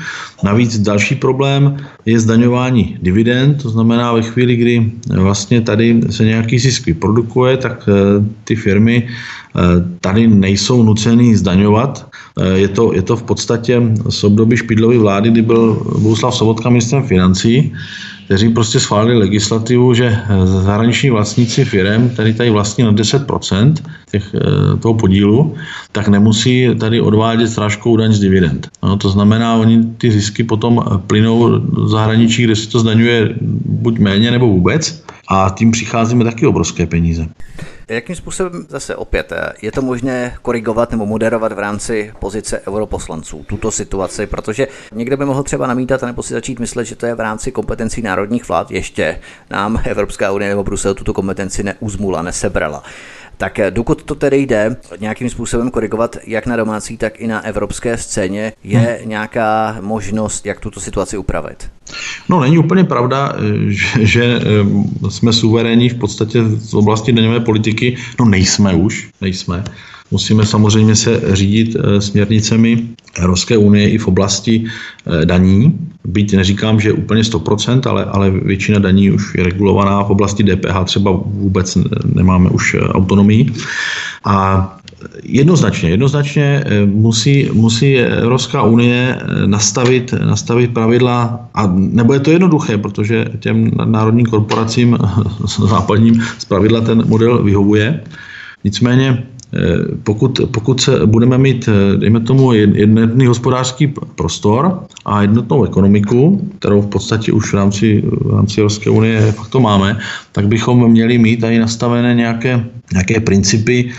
Navíc další problém je zdaňování dividend, to znamená ve chvíli, kdy vlastně tady se nějaký zisk vyprodukuje, tak ty firmy tady nejsou nucený zdaňovat. Je to v podstatě z období Špidlovy vlády, kdy byl Bohuslav Sobotka ministrem financí, kteří prostě schválili legislativu, že zahraniční vlastníci firem, který tady vlastní na 10% toho podílu, tak nemusí tady odvádět srážkovou daň z dividend. No, to znamená, oni ty zisky potom plynou do zahraničí, kde se to zdaňuje buď méně nebo vůbec, a tím přicházíme taky obrovské peníze. Jakým způsobem zase opět je to možné korigovat nebo moderovat v rámci pozice europoslanců tuto situaci, protože někdo by mohl třeba namítat nebo si začít myslet, že to je v rámci kompetencí národních vlád, ještě nám Evropská unie nebo Brusel tuto kompetenci neuzmula, nesebrala. Tak dokud to tedy jde nějakým způsobem korigovat jak na domácí, tak i na evropské scéně, je nějaká možnost, jak tuto situaci upravit? No, není úplně pravda, že jsme suverénní v podstatě z oblasti daňové politiky. No, nejsme. Musíme samozřejmě se řídit směrnicemi Evropské unie i v oblasti daní. Byť neříkám, že úplně 100%, ale většina daní už je regulovaná. V oblasti DPH třeba vůbec nemáme už autonomii. A jednoznačně musí Evropská unie nastavit pravidla, a nebo je to jednoduché, protože těm národním korporacím západním zpravidla ten model vyhovuje. Nicméně Pokud se budeme mít, dejme tomu, jednotný hospodářský prostor a jednotnou ekonomiku, kterou v podstatě už v rámci Evropské unie fakt to máme, tak bychom měli mít tady nastavené nějaké principy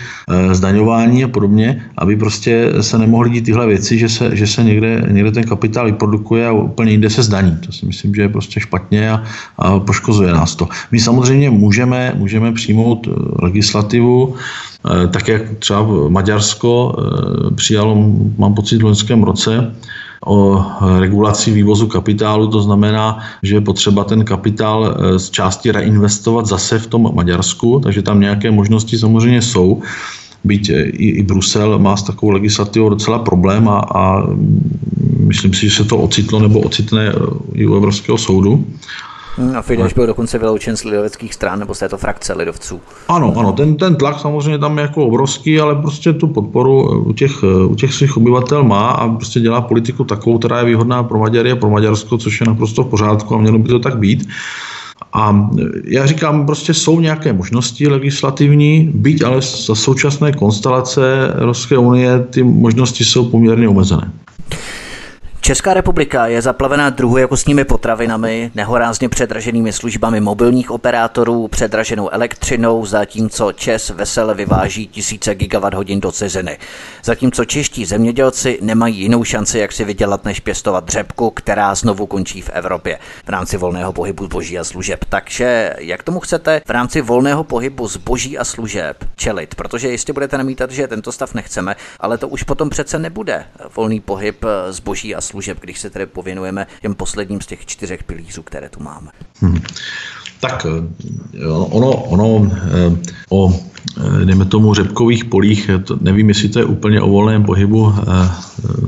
zdaňování a podobně, aby prostě se nemohly dít tyhle věci, že se někde ten kapitál vyprodukuje a úplně jinde se zdaní. To si myslím, že je prostě špatně a poškozuje nás to. My samozřejmě můžeme přijmout legislativu, tak jak třeba Maďarsko přijalo, mám pocit, v loňském roce o regulaci vývozu kapitálu, to znamená, že je potřeba ten kapitál z části reinvestovat zase v tom Maďarsku, takže tam nějaké možnosti samozřejmě jsou. Byť i Brusel má s takovou legislativou docela problém a myslím si, že se to ocitlo nebo ocitne i u Evropského soudu. A Fideš byl dokonce vyloučen z lidoveckých stran nebo z této frakce lidovců. Ano, ten tlak samozřejmě tam je jako obrovský, ale prostě tu podporu u těch svých obyvatel má a prostě dělá politiku takovou, která je výhodná pro Maďary a pro Maďarsko, což je naprosto v pořádku a mělo by to tak být. A já říkám, prostě jsou nějaké možnosti legislativní, byť ale za současné konstelace Evropské unie ty možnosti jsou poměrně omezené. Česká republika je zaplavená druhy jako s nimi potravinami, nehorázně předraženými službami mobilních operátorů, předraženou elektřinou, zatímco ČEZ vesele vyváží tisíce gigawatt hodin do ciziny. Zatímco čeští zemědělci nemají jinou šanci, jak si vydělat, než pěstovat řepku, která znovu končí v Evropě v rámci volného pohybu zboží a služeb. Takže jak tomu chcete v rámci volného pohybu zboží a služeb čelit? Protože jistě budete namítat, že tento stav nechceme, ale to už potom přece nebude volný pohyb zboží a služeb, když se tedy pověnujeme těm posledním z těch 4 pilířů, které tu máme. Tak ono o, dejme tomu, řepkových polích, nevím, jestli to je úplně o volném pohybu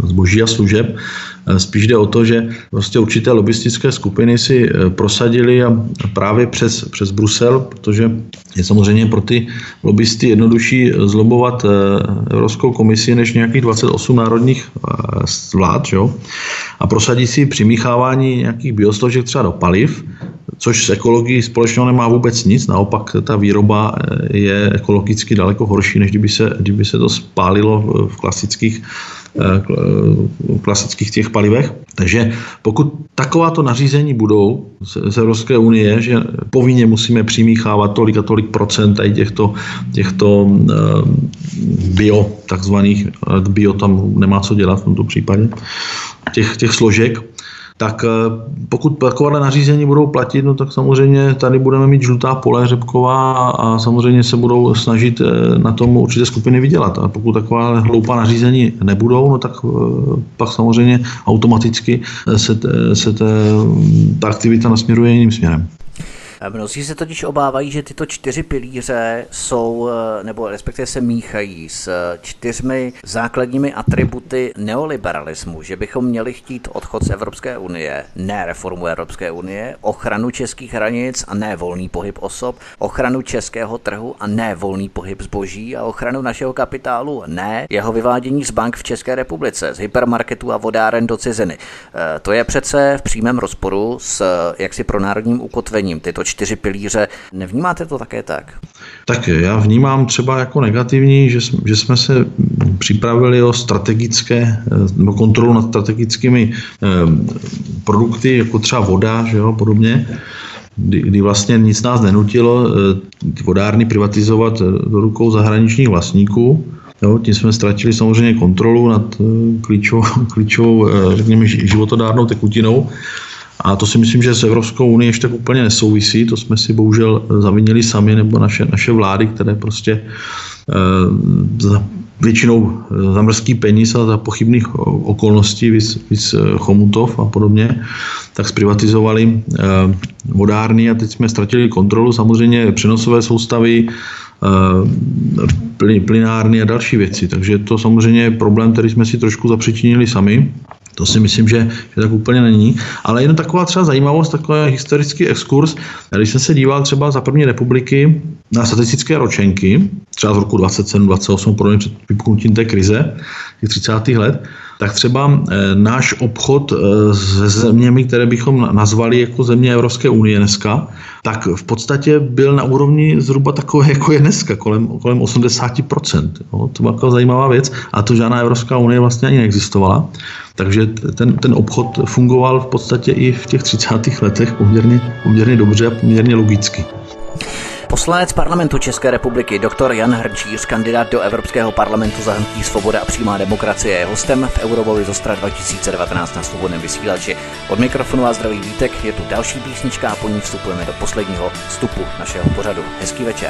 zboží a služeb, spíš jde o to, že prostě určité lobistické skupiny si prosadily a právě přes Brusel, protože je samozřejmě pro ty lobbysty jednodušší zlobovat Evropskou komisi než nějakých 28 národních vlád, jo? A prosadí si přimíchávání nějakých biosložek třeba do paliv, což s ekologií společného nemá vůbec nic, naopak ta výroba je ekologicky daleko horší, než kdyby se to spálilo v klasických těch palivech. Takže pokud takováto nařízení budou z Evropské unie, že povinně musíme přimíchávat tolik a tolik procent těchto bio, takzvaných, bio tam nemá co dělat v tomto případě, těch složek, tak pokud takové nařízení budou platit, no tak samozřejmě tady budeme mít žlutá pole řepková a samozřejmě se budou snažit na tom určité skupiny vydělat. A pokud taková hloupá nařízení nebudou, no tak pak samozřejmě automaticky se ta aktivita nasměruje jiným směrem. Mnozí se totiž obávají, že tyto 4 pilíře jsou, nebo respektive se míchají s 4 základními atributy neoliberalismu, že bychom měli chtít odchod z Evropské unie, ne reformu Evropské unie, ochranu českých hranic a ne volný pohyb osob, ochranu českého trhu a ne volný pohyb zboží a ochranu našeho kapitálu, ne jeho vyvádění z bank v České republice, z hypermarketů a vodáren do ciziny. To je přece v přímém rozporu s jaksi pronárodním ukotvením tyto 4 pilíře. Nevnímáte to také tak? Tak já vnímám třeba jako negativní, že jsme se připravili o strategické nebo kontrolu nad strategickými produkty, jako třeba voda, že jo, podobně, kdy vlastně nic nás nenutilo vodárny privatizovat do rukou zahraničních vlastníků. Jo, tím jsme ztratili samozřejmě kontrolu nad klíčovou řekněme, životodárnou tekutinou. A to si myslím, že s Evropskou unii ještě tak úplně nesouvisí, to jsme si bohužel zavinili sami, nebo naše vlády, které prostě většinou za mrzký peníz a za pochybných okolností, víc Chomutov a podobně, tak zprivatizovali vodárny a teď jsme ztratili kontrolu, samozřejmě přenosové soustavy, plynárny a další věci, takže to samozřejmě je problém, který jsme si trošku zapřičinili sami. To si myslím, že tak úplně není. Ale jen taková třeba zajímavost, takový historický exkurs. Když jsem se díval třeba za první republiky na statistické ročenky, třeba z roku 27, 28, pro mě před vypuknutím té krize, těch 30. let, tak třeba náš obchod se zeměmi, které bychom nazvali jako země Evropské unie dneska, tak v podstatě byl na úrovni zhruba takové, jako je dneska, kolem 80%. Jo? To byla taková zajímavá věc a to žádná Evropská unie vlastně ani neexistovala. Takže ten obchod fungoval v podstatě i v těch 30. letech poměrně dobře a poměrně logicky. Poslanec parlamentu České republiky doktor Jan Hrnčíř, kandidát do Evropského parlamentu za hnutí Svoboda a přímá demokracie, je hostem v Eurovolby z Ostra 2019 na Svobodném vysílači. Od mikrofonu vás zdraví Vítek, je tu další písnička a po ní vstupujeme do posledního vstupu našeho pořadu. Hezký večer.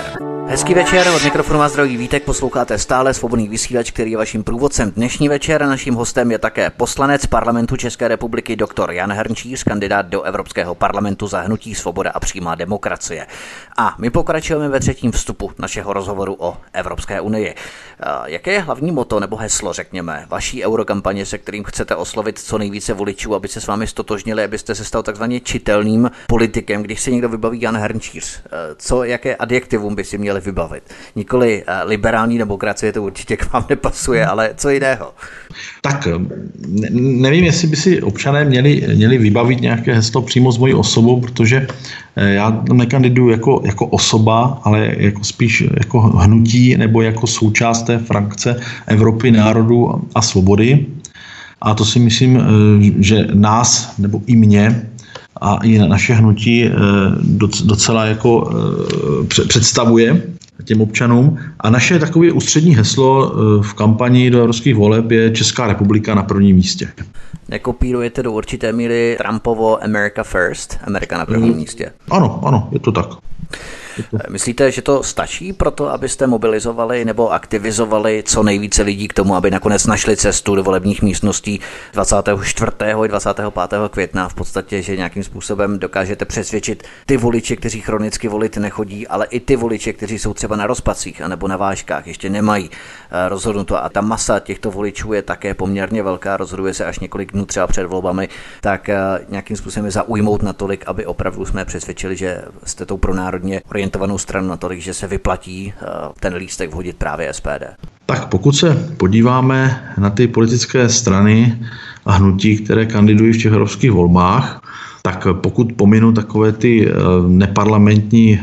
Hezký večer, od mikrofonu vás zdraví Vítek, posloucháte stále Svobodný vysílač, který je vaším průvodcem dnešní večer. Naším hostem je také poslanec parlamentu České republiky doktor Jan Hrnčíř, kandidát do Evropského parlamentu za hnutí Svoboda a přímá demokracie. A my pokračujeme ve třetím vstupu našeho rozhovoru o Evropské unii. Jaké je hlavní motto nebo heslo, řekněme, vaší eurokampaně, se kterým chcete oslovit co nejvíce voličů, aby se s vámi stotožnili, abyste se stal takzvaně čitelným politikem, když se někdo vybaví Jan Hrnčíř? Jaké adjektivum by si měli vybavit? Nikoli liberální demokracie, to určitě k vám nepasuje, ale co jiného? Tak nevím, jestli by si občané měli vybavit nějaké heslo přímo s mojí osobou, protože já nekandiduji jako osoba, ale jako spíš jako hnutí nebo jako součást té frakce Evropy národů a svobody. A to si myslím, že nás nebo i mě a i naše hnutí docela jako představuje těm občanům. A naše takové ústřední heslo v kampani do evropských voleb je Česká republika na prvním místě. Nekopírujete do určité míry Trumpovo America First, Amerika na prvním místě? Ano, je to tak. Myslíte, že to stačí pro to, abyste mobilizovali nebo aktivizovali co nejvíce lidí k tomu, aby nakonec našli cestu do volebních místností 24. i 25. května? V podstatě, že nějakým způsobem dokážete přesvědčit ty voliče, kteří chronicky volit nechodí, ale i ty voliče, kteří jsou třeba na rozpacích anebo na vážkách, ještě nemají rozhodnuto a ta masa těchto voličů je také poměrně velká, rozhoduje se až několik dnů třeba před volbami, tak nějakým způsobem je zaujmout natolik, aby opravdu jsme přesvědčili, že jste tou pronárodně orientovanou stranu natolik, že se vyplatí ten lístek vhodit právě SPD. Tak pokud se podíváme na ty politické strany a hnutí, které kandidují v těch evropských volbách, tak pokud pominu takové ty neparlamentní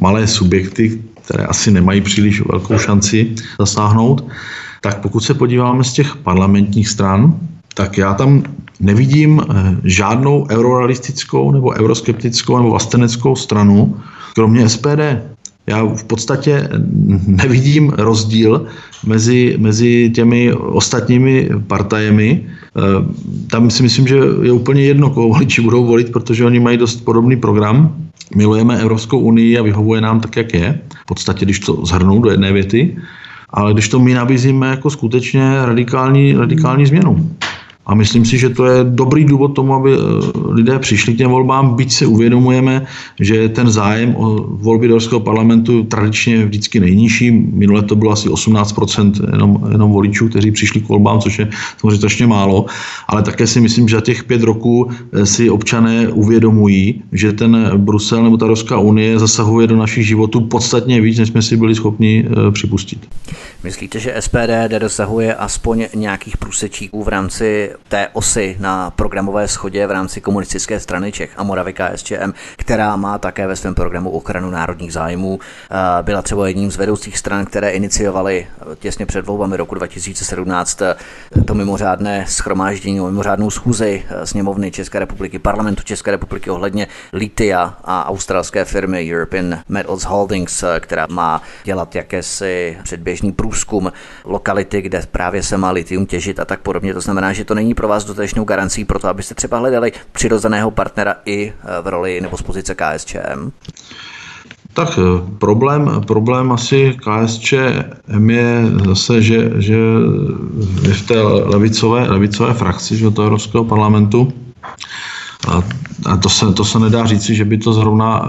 malé subjekty, které asi nemají příliš velkou šanci zasáhnout, tak pokud se podíváme z těch parlamentních stran, tak já tam nevidím žádnou eurorealistickou nebo euroskeptickou nebo vlasteneckou stranu, kromě SPD. Já v podstatě nevidím rozdíl mezi těmi ostatními partajemi. Tam si myslím, že je úplně jedno, koho voliči budou volit, protože oni mají dost podobný program. Milujeme Evropskou unii a vyhovuje nám tak, jak je. V podstatě, když to shrnou do jedné věty. Ale když to my nabízíme jako skutečně radikální změnu. A myslím si, že to je dobrý důvod tomu, aby lidé přišli k těm volbám, byť se uvědomujeme, že ten zájem o volby do Evropského parlamentu tradičně vždycky nejnižší. Minule to bylo asi 18% jenom voličů, kteří přišli k volbám, což je samozřejmě strašně málo. Ale také si myslím, že za těch 5 roků si občané uvědomují, že ten Brusel nebo ta Evropská unie zasahuje do našich životů podstatně víc, než jsme si byli schopni připustit. Myslíte, že SPD dosahuje aspoň nějakých průsečíků v rámci té osy na programové shodě v rámci Komunistické strany Čech a Moravy KSČM, která má také ve svém programu ochranu národních zájmů? Byla třeba jedním z vedoucích stran, které iniciovaly těsně před volbami roku 2017 to mimořádné shromáždění, mimořádnou schůzi sněmovny České republiky, parlamentu České republiky ohledně litia a australské firmy European Metals Holdings, která má dělat jakési předběžný průzkum lokality, kde právě se má litium těžit a tak podobně. To znamená, že to není pro vás dostatečnou garancí pro to, abyste třeba hledali přirozeného partnera i v roli nebo z pozice KSČM? Tak problém asi KSČM je zase, že je v té levicové frakci, že, toho Evropského parlamentu. A to se nedá říci, že by to zrovna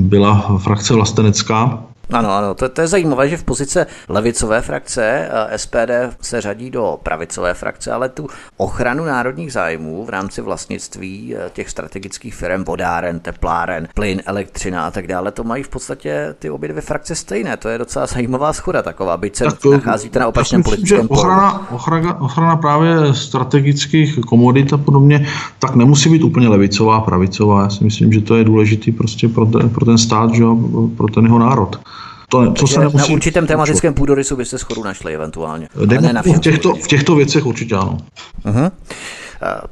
byla frakce vlastenecká. Ano, to je zajímavé, že v pozice levicové frakce SPD se řadí do pravicové frakce, ale tu ochranu národních zájmů v rámci vlastnictví těch strategických firm, vodáren, tepláren, plyn, elektřina a tak dále, to mají v podstatě ty obě dvě frakce stejné. To je docela zajímavá schoda taková, byť se nacházíte na opačném politickém polu. Ochrana právě strategických komodit a podobně, tak nemusí být úplně levicová, pravicová. Já si myslím, že to je důležitý prostě pro ten stát, že, pro ten jeho národ. Na určitém tematickém půdorysu byste schodu našli eventuálně. V těchto věcech určitě ano. Uh-huh.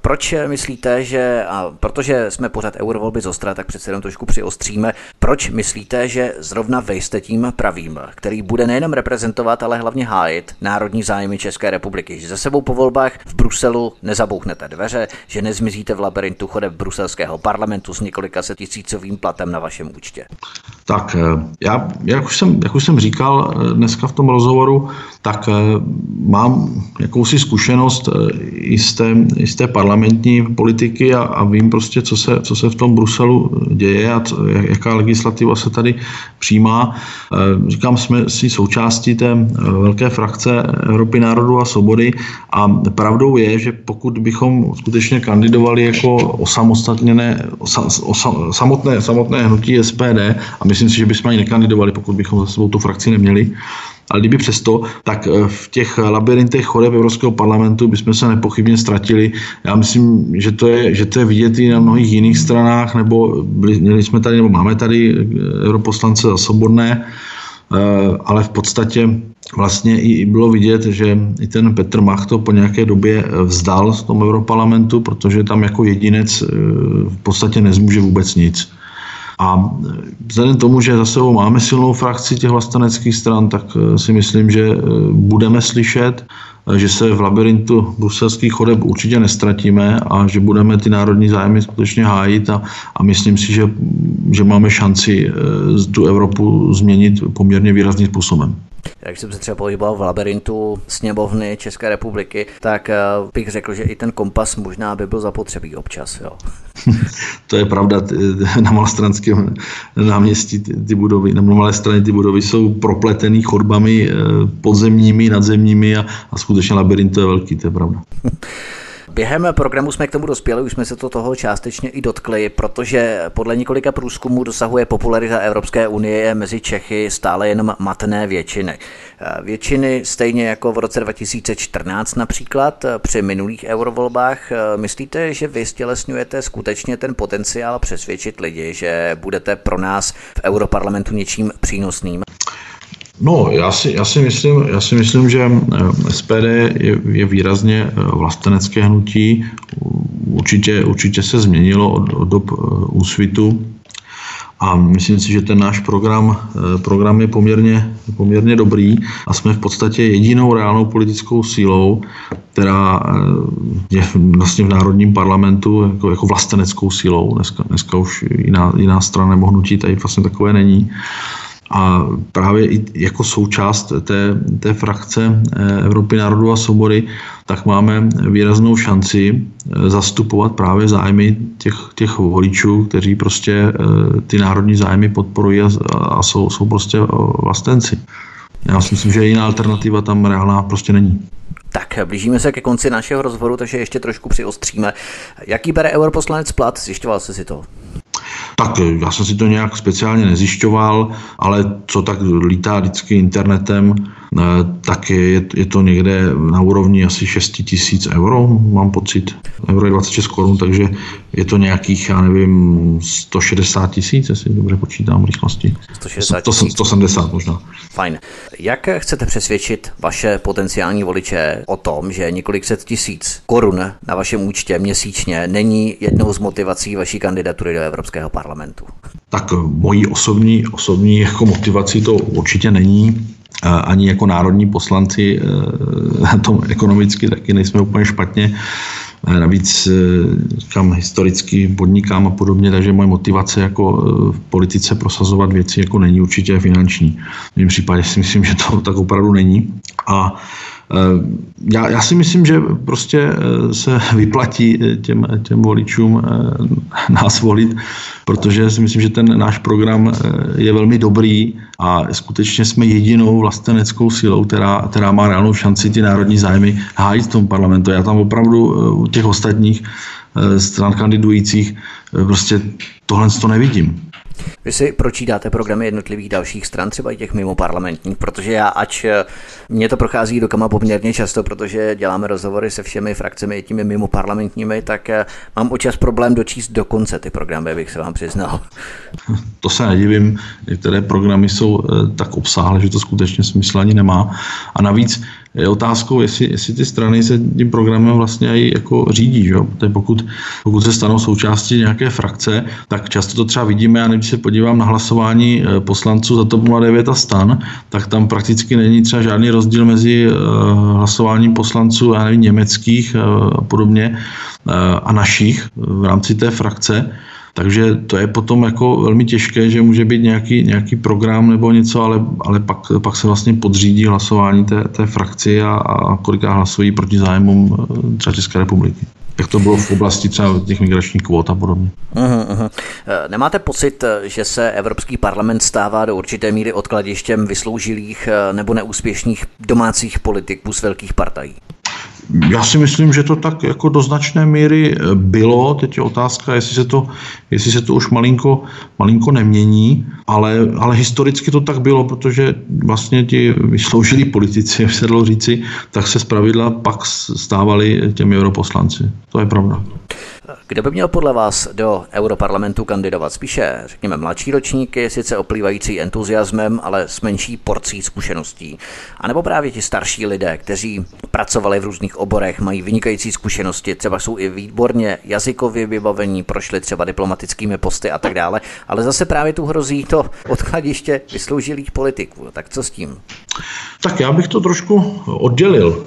Proč myslíte, že, a protože jsme pořád eurovolby zostra, tak přece jenom trošku přiostříme, proč myslíte, že zrovna vy jste tím pravým, který bude nejenom reprezentovat, ale hlavně hájit národní zájmy České republiky, že za sebou po volbách v Bruselu nezabouchnete dveře, že nezmizíte v labirintu chodeb bruselského parlamentu s několika setisícovým platem na vašem účtě? Tak já, jak už jsem říkal dneska v tom rozhovoru, tak mám jakousi zkušenost z té parlamentní politiky a vím prostě, co se v tom Bruselu děje a jaká legislativa se tady přijímá. Říkám, jsme si součástí té velké frakce Evropy národů a svobody a pravdou je, že pokud bychom skutečně kandidovali jako samotné hnutí SPD, a myslím si, že bychom ani nekandidovali, pokud bychom za sebou tu frakci neměli, ale kdyby přesto, tak v těch labirintech chodeb Evropského parlamentu bychom se nepochybně ztratili. Já myslím, že to je vidět i na mnohých jiných stranách, nebo máme tady europoslance za Svobodné, ale v podstatě vlastně i bylo vidět, že i ten Petr Mach to po nějaké době vzdal z tom europarlamentu, protože tam jako jedinec v podstatě nezmůže vůbec nic. A vzhledem tomu, že za sebou máme silnou frakci těch vlasteneckých stran, tak si myslím, že budeme slyšet, že se v labirintu bruselských chodeb určitě neztratíme a že budeme ty národní zájmy skutečně hájit a myslím si, že máme šanci tu Evropu změnit poměrně výrazným způsobem. Jak jsem se třeba pohyboval v labirintu sněmovny České republiky, tak bych řekl, že i ten kompas možná by byl zapotřebí občas. Jo. To je pravda, na Malostranském náměstí ty budovy, na malé straně ty budovy jsou propletený chodbami podzemními, nadzemními a skutečně labirint to je velký, to je pravda. Během programu jsme k tomu dospěli, už jsme se toho částečně i dotkli, protože podle několika průzkumů dosahuje popularita Evropské unie mezi Čechy stále jenom matné většiny. Většiny stejně jako v roce 2014 například při minulých eurovolbách. Myslíte, že vy stělesňujete skutečně ten potenciál přesvědčit lidi, že budete pro nás v europarlamentu něčím přínosným? No, já si myslím, že SPD je výrazně vlastenecké hnutí. Určitě se změnilo od dob Úsvitu. A myslím si, že ten náš program je poměrně dobrý a jsme v podstatě jedinou reálnou politickou sílou, která je vlastně v národním parlamentu jako vlasteneckou sílou. Dneska už jiná strana nebo hnutí tady vlastně takové není. A právě i jako součást té frakce Evropy národů a svobody, tak máme výraznou šanci zastupovat právě zájmy těch voličů, kteří prostě ty národní zájmy podporují a jsou prostě vlastenci. Já si myslím, že jiná alternativa tam reálná prostě není. Tak, blížíme se ke konci našeho rozhovoru, takže ještě trošku přiostříme. Jaký bere europoslanec plat? Zjišťoval jsi si to? Tak já jsem si to nějak speciálně nezjišťoval, ale co tak lítá vždycky internetem, tak je to někde na úrovni asi 6 000 euro, mám pocit. Euro je 26 korun, takže je to nějakých, já nevím, 160 000, jestli dobře počítám v rychlosti. 170 možná. Fajn. Jak chcete přesvědčit vaše potenciální voliče o tom, že několik set tisíc korun na vašem účtě měsíčně není jednou z motivací vaší kandidatury do Evropského parlamentu? Tak mojí osobní jako motivací to určitě není. Ani jako národní poslanci na tom ekonomicky taky nejsme úplně špatně. Navíc říkám, historicky podnikám a podobně, takže moje motivace jako v politice prosazovat věci jako není určitě finanční. V mém případě si myslím, že to tak opravdu není. A Já si myslím, že prostě se vyplatí těm voličům nás volit, protože si myslím, že ten náš program je velmi dobrý a skutečně jsme jedinou vlasteneckou silou, která má reálnou šanci ty národní zájmy hájit v tom parlamentu. Já tam opravdu u těch ostatních stran kandidujících prostě tohle to nevidím. Vy si pročítáte programy jednotlivých dalších stran, třeba i těch mimo parlamentních, protože já, ač mě to prochází rukama poměrně často, protože děláme rozhovory se všemi frakcemi i těmi mimo parlamentními, tak mám občas problém dočíst do konce ty programy, bych se vám přiznal. To se nedivím, některé programy jsou tak obsáhlé, že to skutečně smysl ani nemá. A navíc je otázkou, jestli ty strany se tím programem vlastně i jako řídí. Že? Pokud se stanou součástí nějaké frakce, tak často to třeba vidíme, a když se podívám na hlasování poslanců za TOP 09 a STAN, tak tam prakticky není třeba žádný rozdíl mezi hlasováním poslanců, já nevím, německých a podobně a našich v rámci té frakce. Takže to je potom jako velmi těžké, že může být nějaký program nebo něco, ale pak se vlastně podřídí hlasování té frakci a kolikrát hlasují proti zájmům třeba České republiky. Jak to bylo v oblasti třeba těch migračních kvót a podobně. Nemáte pocit, že se Evropský parlament stává do určité míry odkladištěm vysloužilých nebo neúspěšných domácích politiků z velkých partají? Já si myslím, že to tak jako do značné míry bylo. Teď je otázka, jestli se to už malinko nemění, ale historicky to tak bylo, protože vlastně ti vysloužilí politici, jak se dalo říci, tak se zpravidla pak stávali těmi europoslanci. To je pravda. Kdo by měl podle vás do europarlamentu kandidovat? Spíše, řekněme, mladší ročníky, sice oplývající entuziasmem, ale s menší porcí zkušeností. A nebo právě ti starší lidé, kteří pracovali v různých oborech, mají vynikající zkušenosti, třeba jsou i výborně jazykově vybavení, prošli třeba diplomatickými posty a tak dále, ale zase právě tu hrozí to odkladiště vysloužilých politiků. Tak co s tím? Tak já bych to trošku oddělil.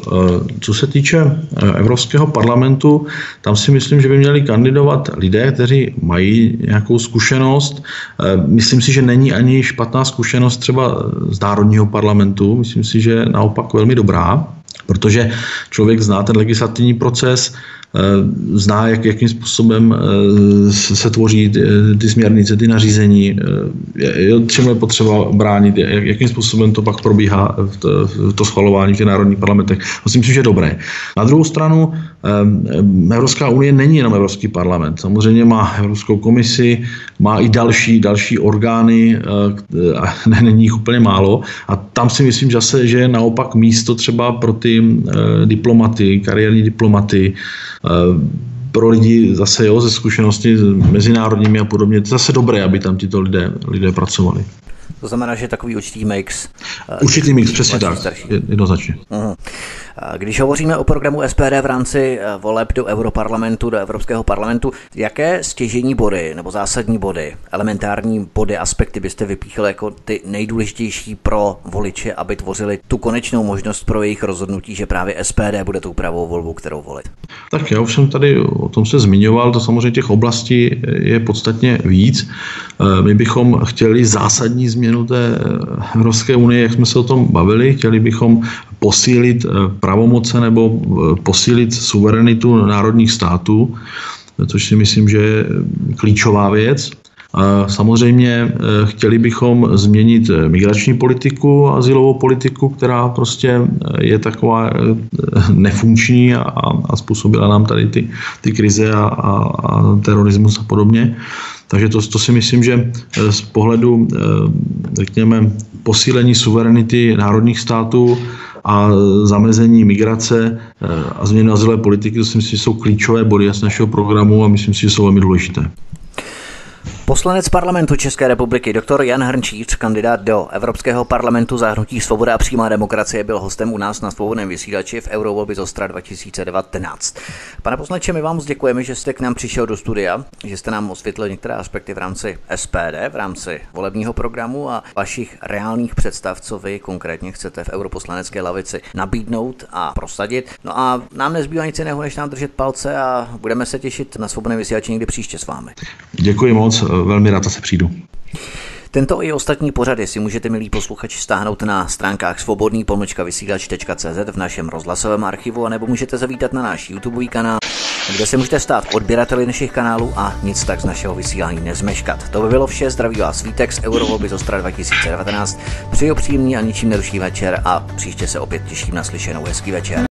Co se týče Evropského parlamentu, tam si myslím, že by měli kandidovat lidé, kteří mají nějakou zkušenost. Myslím si, že není ani špatná zkušenost třeba z národního parlamentu. Myslím si, že naopak velmi dobrá, protože člověk zná ten legislativní proces, zná, jakým způsobem se tvoří ty směrnice, ty nařízení, čemu je potřeba bránit, jakým způsobem to pak probíhá to schvalování v těch národních parlamentech. Myslím si, že je dobré. Na druhou stranu, Evropská unie není jenom Evropský parlament. Samozřejmě má Evropskou komisi, má i další orgány, není jich úplně málo. A tam si myslím zase, že je naopak místo třeba pro ty diplomaty, kariérní diplomaty, pro lidi zase ze zkušenosti mezinárodními a podobně. To je zase dobré, aby tam tito lidé pracovali. To znamená, že je takový určitý mix. Určitý mix, přesně tak, jednoznačně. Když hovoříme o programu SPD v rámci voleb do Europarlamentu, do Evropského parlamentu, jaké stěžejní body nebo zásadní body, elementární body, aspekty byste vypíchali jako ty nejdůležitější pro voliče, aby tvořili tu konečnou možnost pro jejich rozhodnutí, že právě SPD bude tou pravou volbou, kterou volit? Tak já už jsem tady o tom se zmiňoval, to samozřejmě těch oblastí je podstatně víc. My bychom chtěli zásadní změnu té Evropské unie, jak jsme se o tom bavili, chtěli bychom posílit pravomoce nebo posílit suverenitu národních států, což si myslím, že je klíčová věc. Samozřejmě chtěli bychom změnit migrační politiku a azylovou politiku, která prostě je taková nefunkční a způsobila nám tady ty krize a terorismus a podobně. Takže to si myslím, že z pohledu, řekněme, posílení suverenity národních států a zamezení migrace a změny azylové politiky, to si myslím, že jsou klíčové body z našeho programu a myslím si, že jsou velmi důležité. Poslanec parlamentu České republiky, doktor Jan Hrnčíř, kandidát do Evropského parlamentu za hnutí Svoboda a přímá demokracie, byl hostem u nás na Svobodném vysílači v Eurovolby z Ostra 2019. Pane poslanče, my vám moc děkujeme, že jste k nám přišel do studia, že jste nám osvětlil některé aspekty v rámci SPD, v rámci volebního programu a vašich reálných představ, co vy konkrétně chcete v europoslanecké lavici nabídnout a prosadit. No a nám nezbývá nic jiného, než nám držet palce a budeme se těšit na Svobodném vysílači někdy příště s vámi. Děkuji moc. Velmi rád se přijdu. Tento i ostatní pořady si můžete, milí posluchači, stáhnout na stránkách svobodný-vysílač.cz v našem rozhlasovém archivu, anebo můžete zavítat na náš YouTubeový kanál, kde se můžete stát odběrateli našich kanálů a nic tak z našeho vysílání nezmeškat. To by bylo vše, zdraví vás Vítek z Eurovolby z Ostra 2019, přeji příjemný a ničím nerušný večer a příště se opět těším na slyšenou, hezký večer.